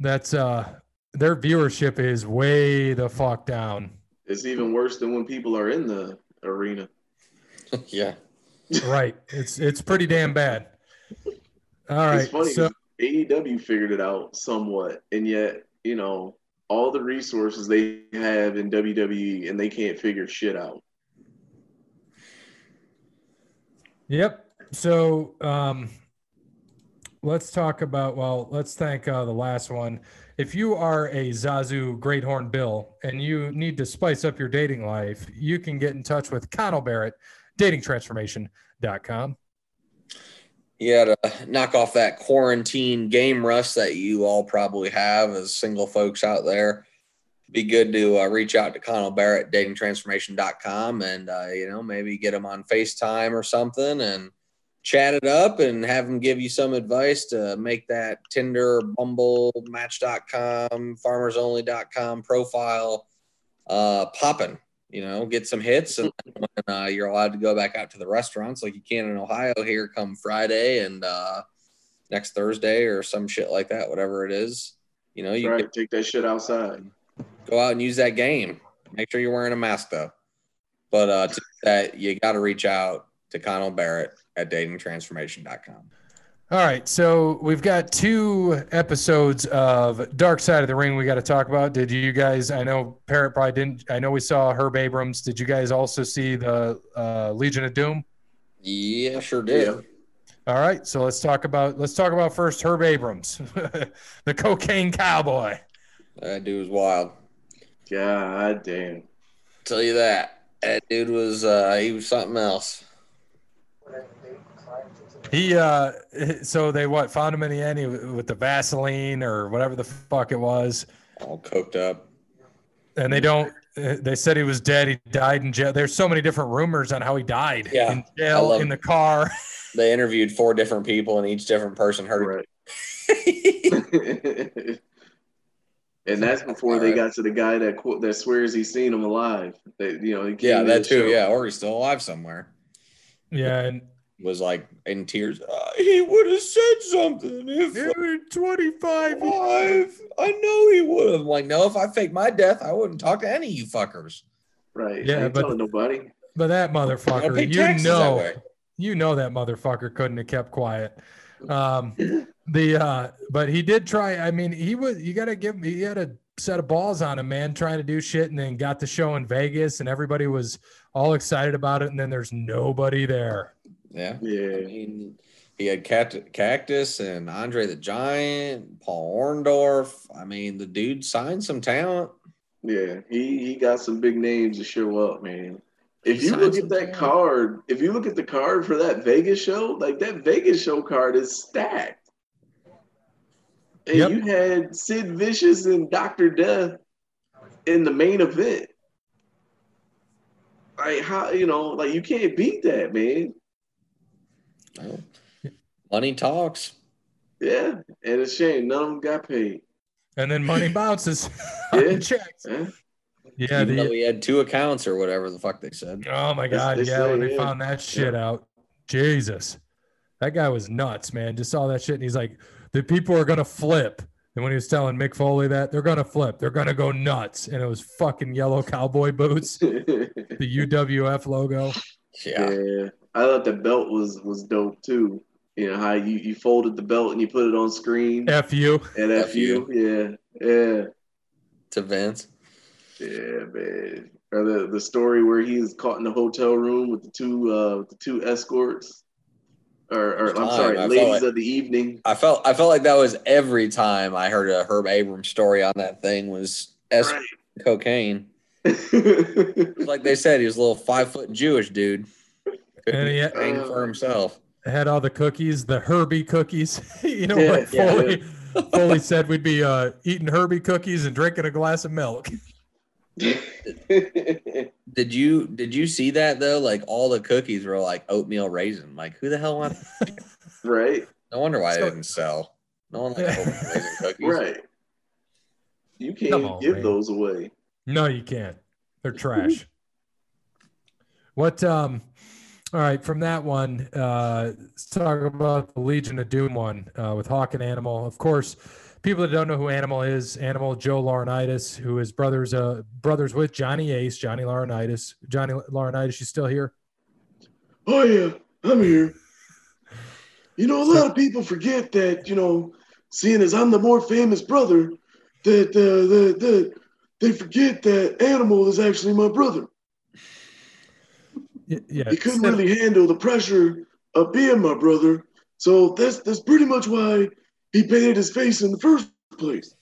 that's uh, their viewership is way the fuck down. It's even worse than when people are in the arena. Yeah, right. It's it's pretty damn bad. All right, it's funny. So A E W figured it out somewhat, and yet. You know, all the resources they have in W W E, and they can't figure shit out. Yep. So um, let's talk about, well, let's thank uh, the last one. If you are a Zazu Great Horn Bill and you need to spice up your dating life, you can get in touch with Connell Barrett, dating transformation dot com. Yeah, to knock off that quarantine game rust that you all probably have as single folks out there, be good to uh, reach out to Connell Barrett, dating transformation dot com, and, uh, you know, maybe get him on FaceTime or something and chat it up and have him give you some advice to make that Tinder, Bumble, Match dot com, Farmers Only dot com profile uh, popping. You know, get some hits, and when uh, you're allowed to go back out to the restaurants like you can in Ohio here come Friday and uh, next Thursday or some shit like that, whatever it is. You know, you right. can take that shit outside. Go out and use that game. Make sure you're wearing a mask, though. But uh, to that, you got to reach out to Connell Barrett at dating transformation dot com. All right, so we've got two episodes of Dark Side of the Ring we got to talk about. Did you guys – I know Parrot probably didn't – I know we saw Herb Abrams. Did you guys also see the uh, Legion of Doom? Yeah, sure did. Yeah. All right, so let's talk about let's talk about first Herb Abrams, the cocaine cowboy. That dude was wild. God damn. Tell you that. That dude was uh, he was something else. He uh, so they what found him in the end he, with the Vaseline or whatever the fuck it was. All coked up. And they don't. They said he was dead. He died in jail. There's so many different rumors on how he died. Yeah, in jail, in the car. They interviewed four different people, and each different person heard it. Right. And that's before All they right. got to the guy that qu- that swears he's seen him alive. They, you know, he yeah, that too. Show. Yeah, or he's still alive somewhere. Yeah, and was like in tears. Uh, he would have said something if it were twenty-five. Alive. I know he would have. Like, no, if I faked my death, I wouldn't talk to any of you fuckers. Right. Yeah, I ain't but telling nobody. But that motherfucker, you know. You know that motherfucker couldn't have kept quiet. Um, the uh, but he did try. I mean, he was. You gotta give him. He had a set of balls on him, man, trying to do shit, and then got the show in Vegas, and everybody was all excited about it, and then there's nobody there. Yeah, yeah. I mean, he had Cactus and Andre the Giant, Paul Orndorff. I mean, the dude signed some talent. Yeah, he he got some big names to show up, man. If you look at that card, if you look at the card for that Vegas show, like that Vegas show card is stacked. And yep. You had Sid Vicious and Doctor Death in the main event. Like how you know, like you can't beat that, man. Well, money talks. Yeah, and it's a shame none of them got paid. And then money bounces. Yeah. Checks. Yeah. Yeah, even the, he had two accounts or whatever the fuck they said. Oh my god, yeah, when they found that shit yeah. out, Jesus, that guy was nuts, man. Just saw that shit and he's like, the people are gonna flip. And when he was telling Mick Foley that they're gonna flip, they're gonna go nuts, and it was fucking yellow cowboy boots, the U W F logo. Yeah. yeah, I thought the belt was was dope too. You know how you, you folded the belt and you put it on screen. F you and F you, yeah, yeah. To Vince. Yeah, man. Or the, the story where he's caught in the hotel room with the two uh, the two escorts, or, or I'm sorry, I ladies like, of the evening. I felt I felt like that was every time I heard a Herb Abrams story on that thing was es- right. cocaine. Like they said, he was a little five foot Jewish dude, and he had, uh, for himself. Had all the cookies, the Herbie cookies. You know, yeah, like Foley, yeah, Foley said we'd be uh, eating Herbie cookies and drinking a glass of milk. did you did you see that though? Like all the cookies were like oatmeal raisin. Like who the hell wants? Right. No wonder why so, they didn't sell. No one likes oatmeal raisin cookies. Right. You can't on, give man. Those away. No, you can't. They're trash. What? Um. All right. From that one, uh, let's talk about the Legion of Doom one uh, with Hawk and Animal, of course. People that don't know who Animal is, Animal Joe Laurinaitis, who is brothers uh, brothers with Johnny Ace, Johnny Laurinaitis. Johnny Laurinaitis, you still here? Oh, yeah, I'm here. You know, a lot of people forget that, you know, seeing as I'm the more famous brother, that, uh, that, that they forget that Animal is actually my brother. Yeah, he couldn't really handle the pressure of being my brother, so that's that's pretty much why he painted his face in the first place.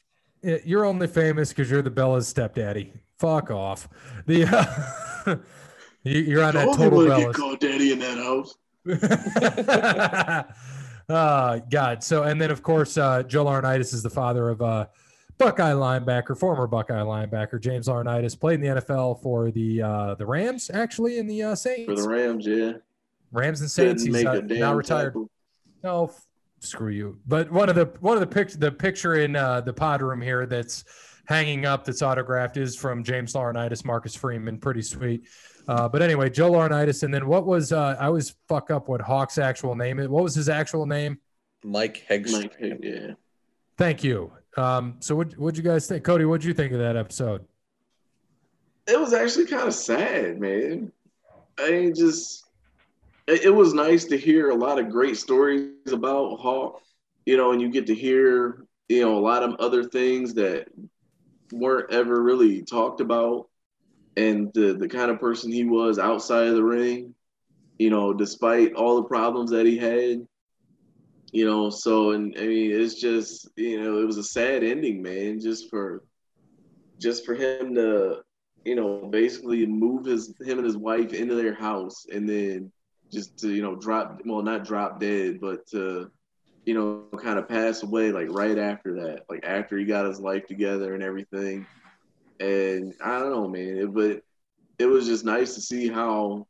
You're only famous because you're the Bella's stepdaddy. Fuck off. The uh, you're on that total Bella's. I only get called daddy in that house. uh, God. So, and then of course, uh, Joe Laurinaitis is the father of uh, Buckeye linebacker, former Buckeye linebacker James Laurinaitis, played in the N F L for the uh, the Rams, actually, and the uh, Saints. For the Rams, yeah. Rams and Saints. Didn't He's uh, now retired. Tackle. No. Screw you. But one of the one of the picture the picture in uh, the pod room here that's hanging up that's autographed is from James Laurinaitis, Marcus Freeman, pretty sweet. Uh, but anyway, Joe Laurinaitis, and then what was uh, I always fuck up what Hawk's actual name is. What was his actual name? Mike Hegstrom. Mike, yeah. Thank you. Um, so what what'd you guys think, Cody? What'd you think of that episode? It was actually kind of sad, man. I mean, just. It was nice to hear a lot of great stories about Hawk, you know, and you get to hear, you know, a lot of other things that weren't ever really talked about, and the, the kind of person he was outside of the ring. you know, despite all the problems that he had, you know. So, and I mean, it's just, you know, it was a sad ending, man, just for, just for him to, you know, basically move his, him and his wife into their house, and then just to, you know, drop, well, not drop dead, but to, you know, kind of pass away, like, right after that, like, after he got his life together and everything. And I don't know, man, it, but it was just nice to see how,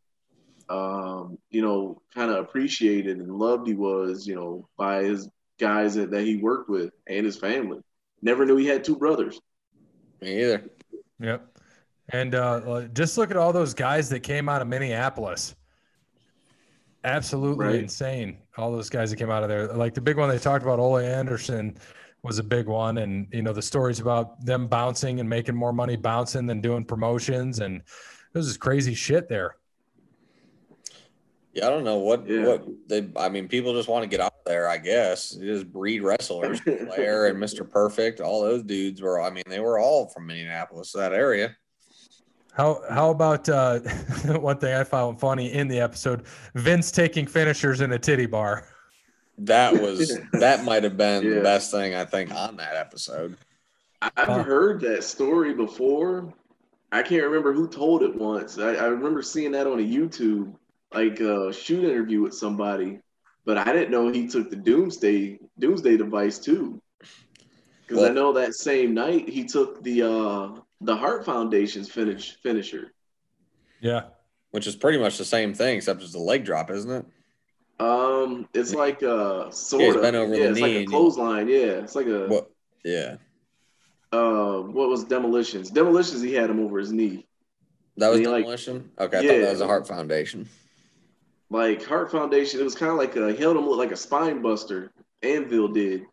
um, you know, kind of appreciated and loved he was, you know, by his guys that, that he worked with and his family. Never knew he had two brothers. Me either. Yep. And uh, just look at all those guys that came out of Minneapolis. Absolutely right. Insane. All those guys that came out of there. Like the big one they talked about, Ole Anderson, was a big one. And, you know, the stories about them bouncing and making more money bouncing than doing promotions. And this is crazy shit there. Yeah, I don't know what, yeah. what they, I mean, people just want to get out there, I guess. They just breed wrestlers. Flair and Mister Perfect, all those dudes were, I mean, they were all from Minneapolis, that area. How how about uh, one thing I found funny in the episode, Vince taking finishers in a titty bar. That was that might have been yeah. the best thing, I think, on that episode. I've uh, heard that story before. I can't remember who told it once. I, I remember seeing that on a YouTube, like a shoot interview with somebody, but I didn't know he took the doomsday doomsday device too. Because well, I know that same night he took the uh, the Hart Foundation's finish finisher. Yeah, which is pretty much the same thing, except it's a leg drop, isn't it? Um, it's like a sort yeah, of over yeah, the it's knee like a clothesline. You... Yeah, it's like a what? Yeah. Uh, what was demolitions? Demolitions. He had him over his knee. That was demolition. Like, okay, I yeah, thought that was a Hart Foundation. Like Hart Foundation, it was kind of like a, he held him like a spine buster. Anvil did,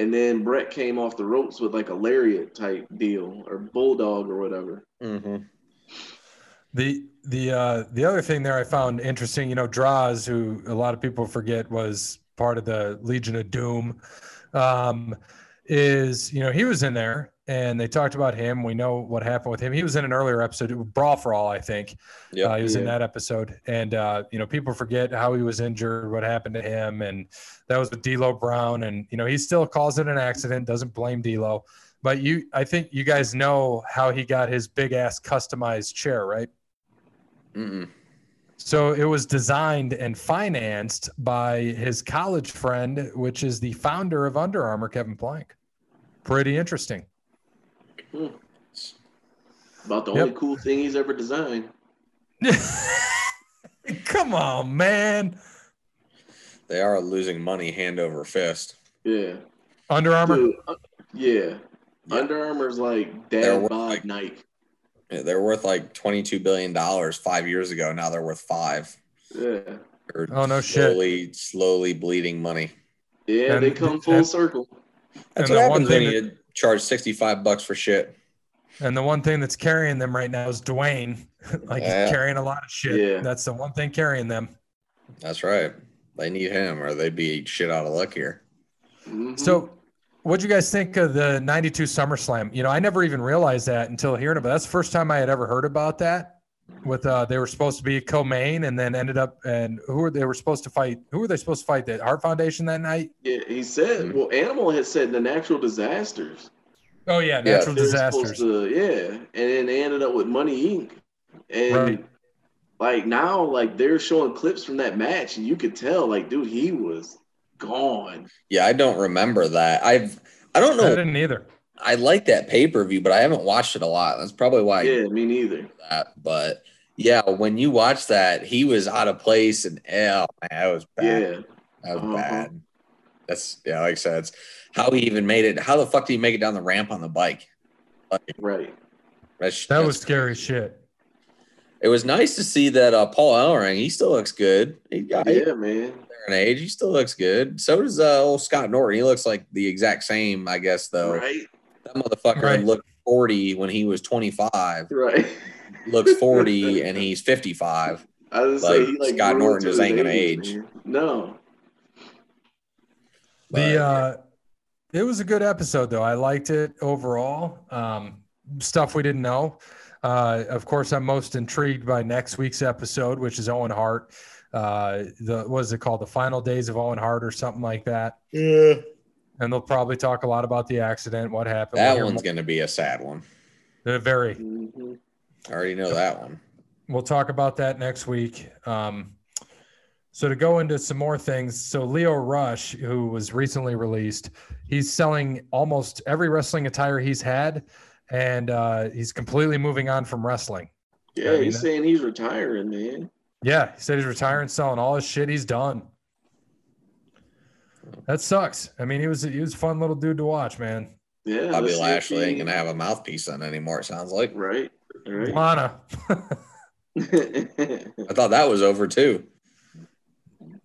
and then Brett came off the ropes with like a lariat type deal or bulldog or whatever. Mm-hmm. The the uh, the other thing there I found interesting, you know, Draws, who a lot of people forget was part of the Legion of Doom, um, is, you know, he was in there and they talked about him. We know what happened with him. He was in an earlier episode, Brawl for All, I think. Yep, uh, he was yeah. in that episode. And, uh, you know, people forget how he was injured, what happened to him. And that was with D'Lo Brown. And, you know, he still calls it an accident, doesn't blame D'Lo. But you, I think you guys know how he got his big ass customized chair, right? Mm-mm. So it was designed and financed by his college friend, which is the founder of Under Armour, Kevin Plank. Pretty interesting. Hmm. About the yep. only cool thing he's ever designed. Come on, man. They are losing money hand over fist. Yeah. Under Armour? Dude, uh, yeah. yeah. Under Armour's like dad bod like- Nike. Yeah, they're worth like twenty-two billion dollars five years ago. Now they're worth five. Yeah. They're oh no slowly, shit. Slowly bleeding money. Yeah, and they come full and, circle. That's and what happens when that, you charge sixty-five bucks for shit. And the one thing that's carrying them right now is Dwayne. Like yeah. he's carrying a lot of shit. Yeah. That's the one thing carrying them. That's right. They need him, or they'd be shit out of luck here. Mm-hmm. So. What'd you guys think of the ninety-two SummerSlam? You know, I never even realized that until hearing about it. That's the first time I had ever heard about that. With uh, they were supposed to be co-main, and then ended up and who were they were supposed to fight? Who were they supposed to fight? The Hart Foundation that night? Yeah, he said. Mm-hmm. Well, Animal had said the Natural Disasters. Oh yeah, Natural yeah, Disasters. To, yeah, and then they ended up with Money Incorporated. And right. like now, like they're showing clips from that match, and you could tell, like, dude, he was. Gone. Yeah, I don't remember that. I've I don't know. I didn't either. I like that pay-per-view, but I haven't watched it a lot. That's probably why. Yeah, I me neither. That, but yeah, when you watch that, he was out of place, and oh, man, that was bad. Yeah. That was uh-huh. bad. That's yeah, like I said, it's how he even made it. How the fuck did he make it down the ramp on the bike? Like, right. That's, that that's was scary crazy. Shit. It was nice to see that uh, Paul Ellering. He still looks good. He got yeah, it. Man. Age, he still looks good. So does uh, old Scott Norton. He looks like the exact same, I guess, though. Right. That motherfucker right. looked forty when he was twenty-five. Right. Looks forty and he's fifty-five. I was like, say, like Scott Norton just ain't gonna age. Man. No. But, the uh, it was a good episode though. I liked it overall. Um, stuff we didn't know. Uh, of course, I'm most intrigued by next week's episode, which is Owen Hart. uh, the what is it called? The Final Days of Owen Hart or something like that. Yeah. And they'll probably talk a lot about the accident, what happened. That one's going to be a sad one. They're very. Mm-hmm. I already know that one. We'll talk about that next week. Um, so to go into some more things, so Lio Rush, who was recently released, he's selling almost every wrestling attire he's had, and uh, he's completely moving on from wrestling. Yeah, I mean, he's saying he's retiring, man. Yeah, he said he's retiring, selling all his shit. He's done. That sucks. I mean, he was he was a fun little dude to watch, man. Yeah, Bobby Lashley ain't gonna have a mouthpiece on anymore. It sounds like right. right. Lana. I thought that was over too.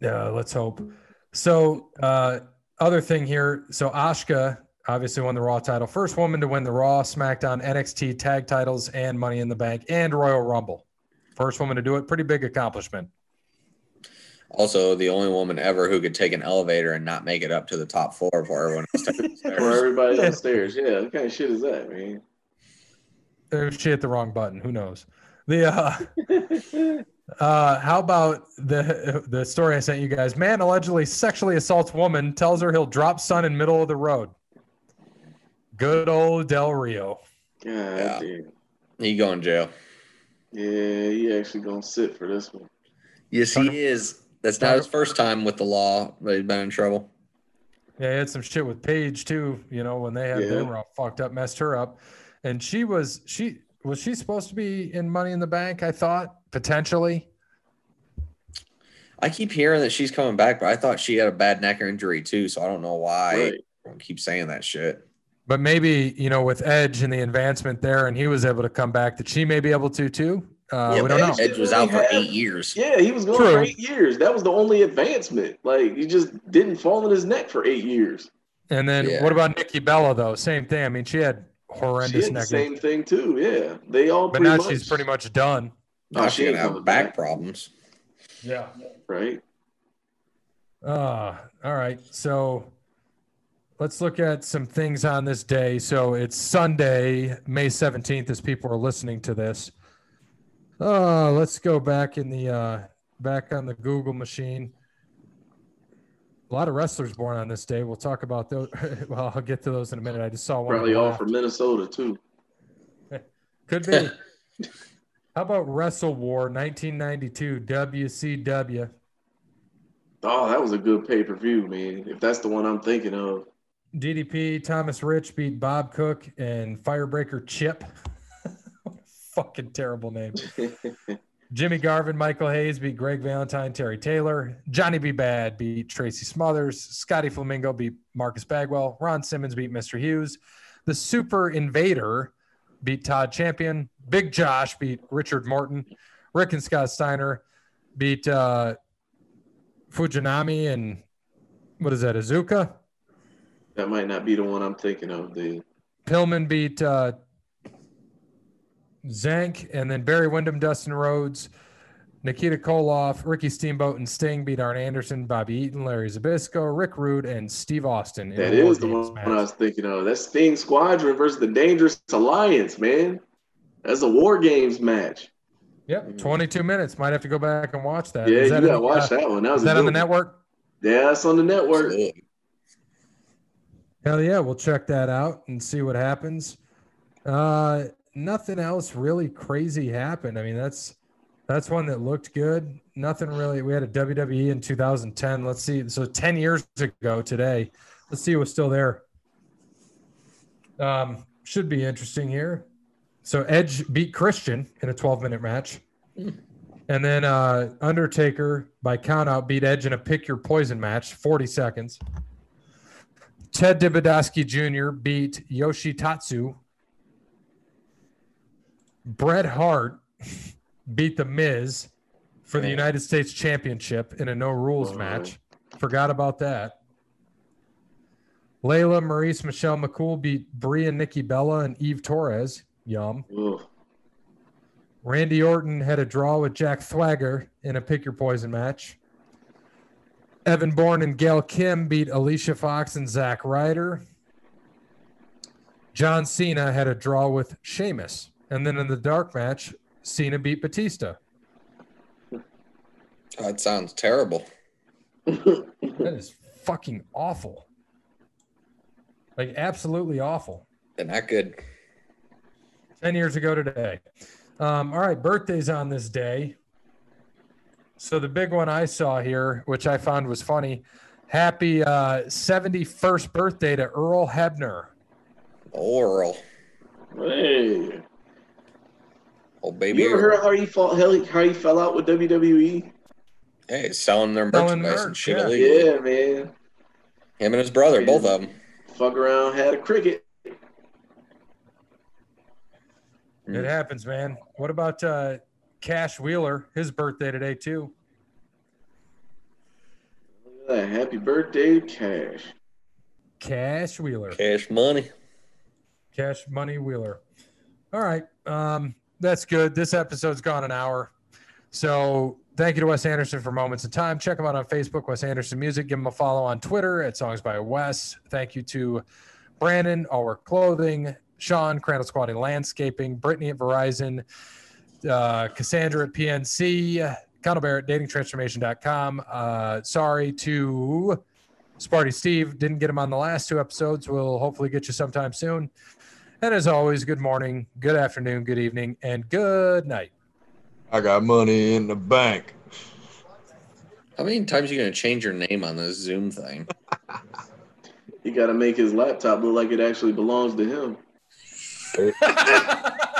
Yeah, uh, let's hope. So, uh, other thing here. So Asuka obviously won the Raw title, first woman to win the Raw, SmackDown, N X T tag titles, and Money in the Bank, and Royal Rumble. First woman to do it. Pretty big accomplishment. Also, the only woman ever who could take an elevator and not make it up to the top floor before everyone else took the stairs. Before everybody's on the stairs. Yeah, what kind of shit is that, man? If she hit the wrong button, who knows? The uh, uh, how about the the story I sent you guys? Man allegedly sexually assaults woman, tells her he'll drop son in middle of the road. Good old Del Rio. God, yeah, dude. He going to jail. Yeah, he actually going to sit for this one. Yes, he is. That's not his first time with the law, but he's been in trouble. Yeah, he had some shit with Paige too, you know, when they had yeah. they were all fucked up, messed her up. And she was she was she supposed to be in Money in the Bank, I thought, potentially. I keep hearing that she's coming back, but I thought she had a bad neck injury too, so I don't know why right. I keep saying that shit. But maybe, you know, with Edge and the advancement there and he was able to come back, that she may be able to too. Uh, yeah, we don't Edge, know. Edge was out for eight years. Yeah, he was going True. for eight years. That was the only advancement. Like, he just didn't fall on his neck for eight years. And then yeah. what about Nikki Bella, though? Same thing. I mean, she had horrendous she had neck. Same injury. thing, too. Yeah. They all But now much, she's pretty much done. Now she's going to have back, back problems. Yeah. Right. Uh, all right. So let's look at some things on this day. So it's Sunday, May seventeenth, as people are listening to this. Uh, let's go back in the uh, back on the Google machine. A lot of wrestlers born on this day. We'll talk about those. Well, I'll get to those in a minute. I just saw one. Probably all from Minnesota too. Could be. How about Wrestle War nineteen ninety-two W C W? Oh, that was a good pay-per-view, man. If that's the one I'm thinking of. D D P Thomas Rich beat Bob Cook and Firebreaker Chip. Fucking terrible name. Jimmy Garvin, Michael Hayes beat Greg Valentine, Terry Taylor. Johnny B. Bad beat Tracy Smothers. Scotty Flamingo beat Marcus Bagwell. Ron Simmons beat Mister Hughes. The Super Invader beat Todd Champion. Big Josh beat Richard Morton. Rick and Scott Steiner beat uh, Fujinami and what is that, Azuka? That might not be the one I'm thinking of, dude. Pillman beat uh, Zank, and then Barry Windham, Dustin Rhodes, Nikita Koloff, Ricky Steamboat, and Sting beat Arn Anderson, Bobby Eaton, Larry Zbysko, Rick Rude, and Steve Austin. That is the one match I was thinking of. That's Sting Squadron versus the Dangerous Alliance, man. That's a War Games match. Yep, twenty-two minutes. Might have to go back and watch that. Yeah, is that you got to watch uh, that one. That was is that on the one. network? Yeah, it's on the network. Hell yeah, we'll check that out and see what happens. Uh... Nothing else really crazy happened. I mean, that's that's one that looked good. Nothing really. We had a W W E in two thousand ten. Let's see. So ten years ago today. Let's see what's still there. Um, should be interesting here. So Edge beat Christian in a twelve-minute match. And then uh, Undertaker, by countout, beat Edge in a pick-your-poison match, forty seconds. Ted DiBiase Junior beat Yoshitatsu. Bret Hart beat The Miz for the United States Championship in a no-rules oh. match. Forgot about that. Layla Maurice Michelle McCool beat Brie and Nikki Bella and Eve Torres. Yum. Ugh. Randy Orton had a draw with Jack Swagger in a pick-your-poison match. Evan Bourne and Gail Kim beat Alicia Fox and Zack Ryder. John Cena had a draw with Sheamus. And then in the dark match, Cena beat Batista. That sounds terrible. That is fucking awful. Like, absolutely awful. They're not good. Ten years ago today. Um, all right, birthdays on this day. So the big one I saw here, which I found was funny, happy uh, seventy-first birthday to Earl Hebner. Oh, Earl. Hey. Oh, baby. You ever heard how he, fought, how he fell out with W W E? Hey, selling their selling merchandise merch, and shit yeah. illegally. Yeah, man. Him and his brother, man. Both of them. Fuck around, had a cricket. It happens, man. What about uh, Cash Wheeler? His birthday today, too. Uh, happy birthday, Cash. Cash Wheeler. Cash Money. Cash Money Wheeler. All right. Um, that's good. This episode's gone an hour. So thank you to Wes Anderson for Moments in Time. Check him out on Facebook, Wes Anderson Music. Give him a follow on Twitter at Songs by Wes. Thank you to Brandon, All Work Clothing, Sean, Crandall's Quality Landscaping, Brittany at Verizon, uh, Cassandra at P N C, Connell Barrett, dating transformation dot com. Uh, sorry to Sparty Steve. Didn't get him on the last two episodes. We'll hopefully get you sometime soon. And as always, good morning, good afternoon, good evening, and good night. I got money in the bank. How many times are you going to change your name on this Zoom thing? You got to make his laptop look like it actually belongs to him.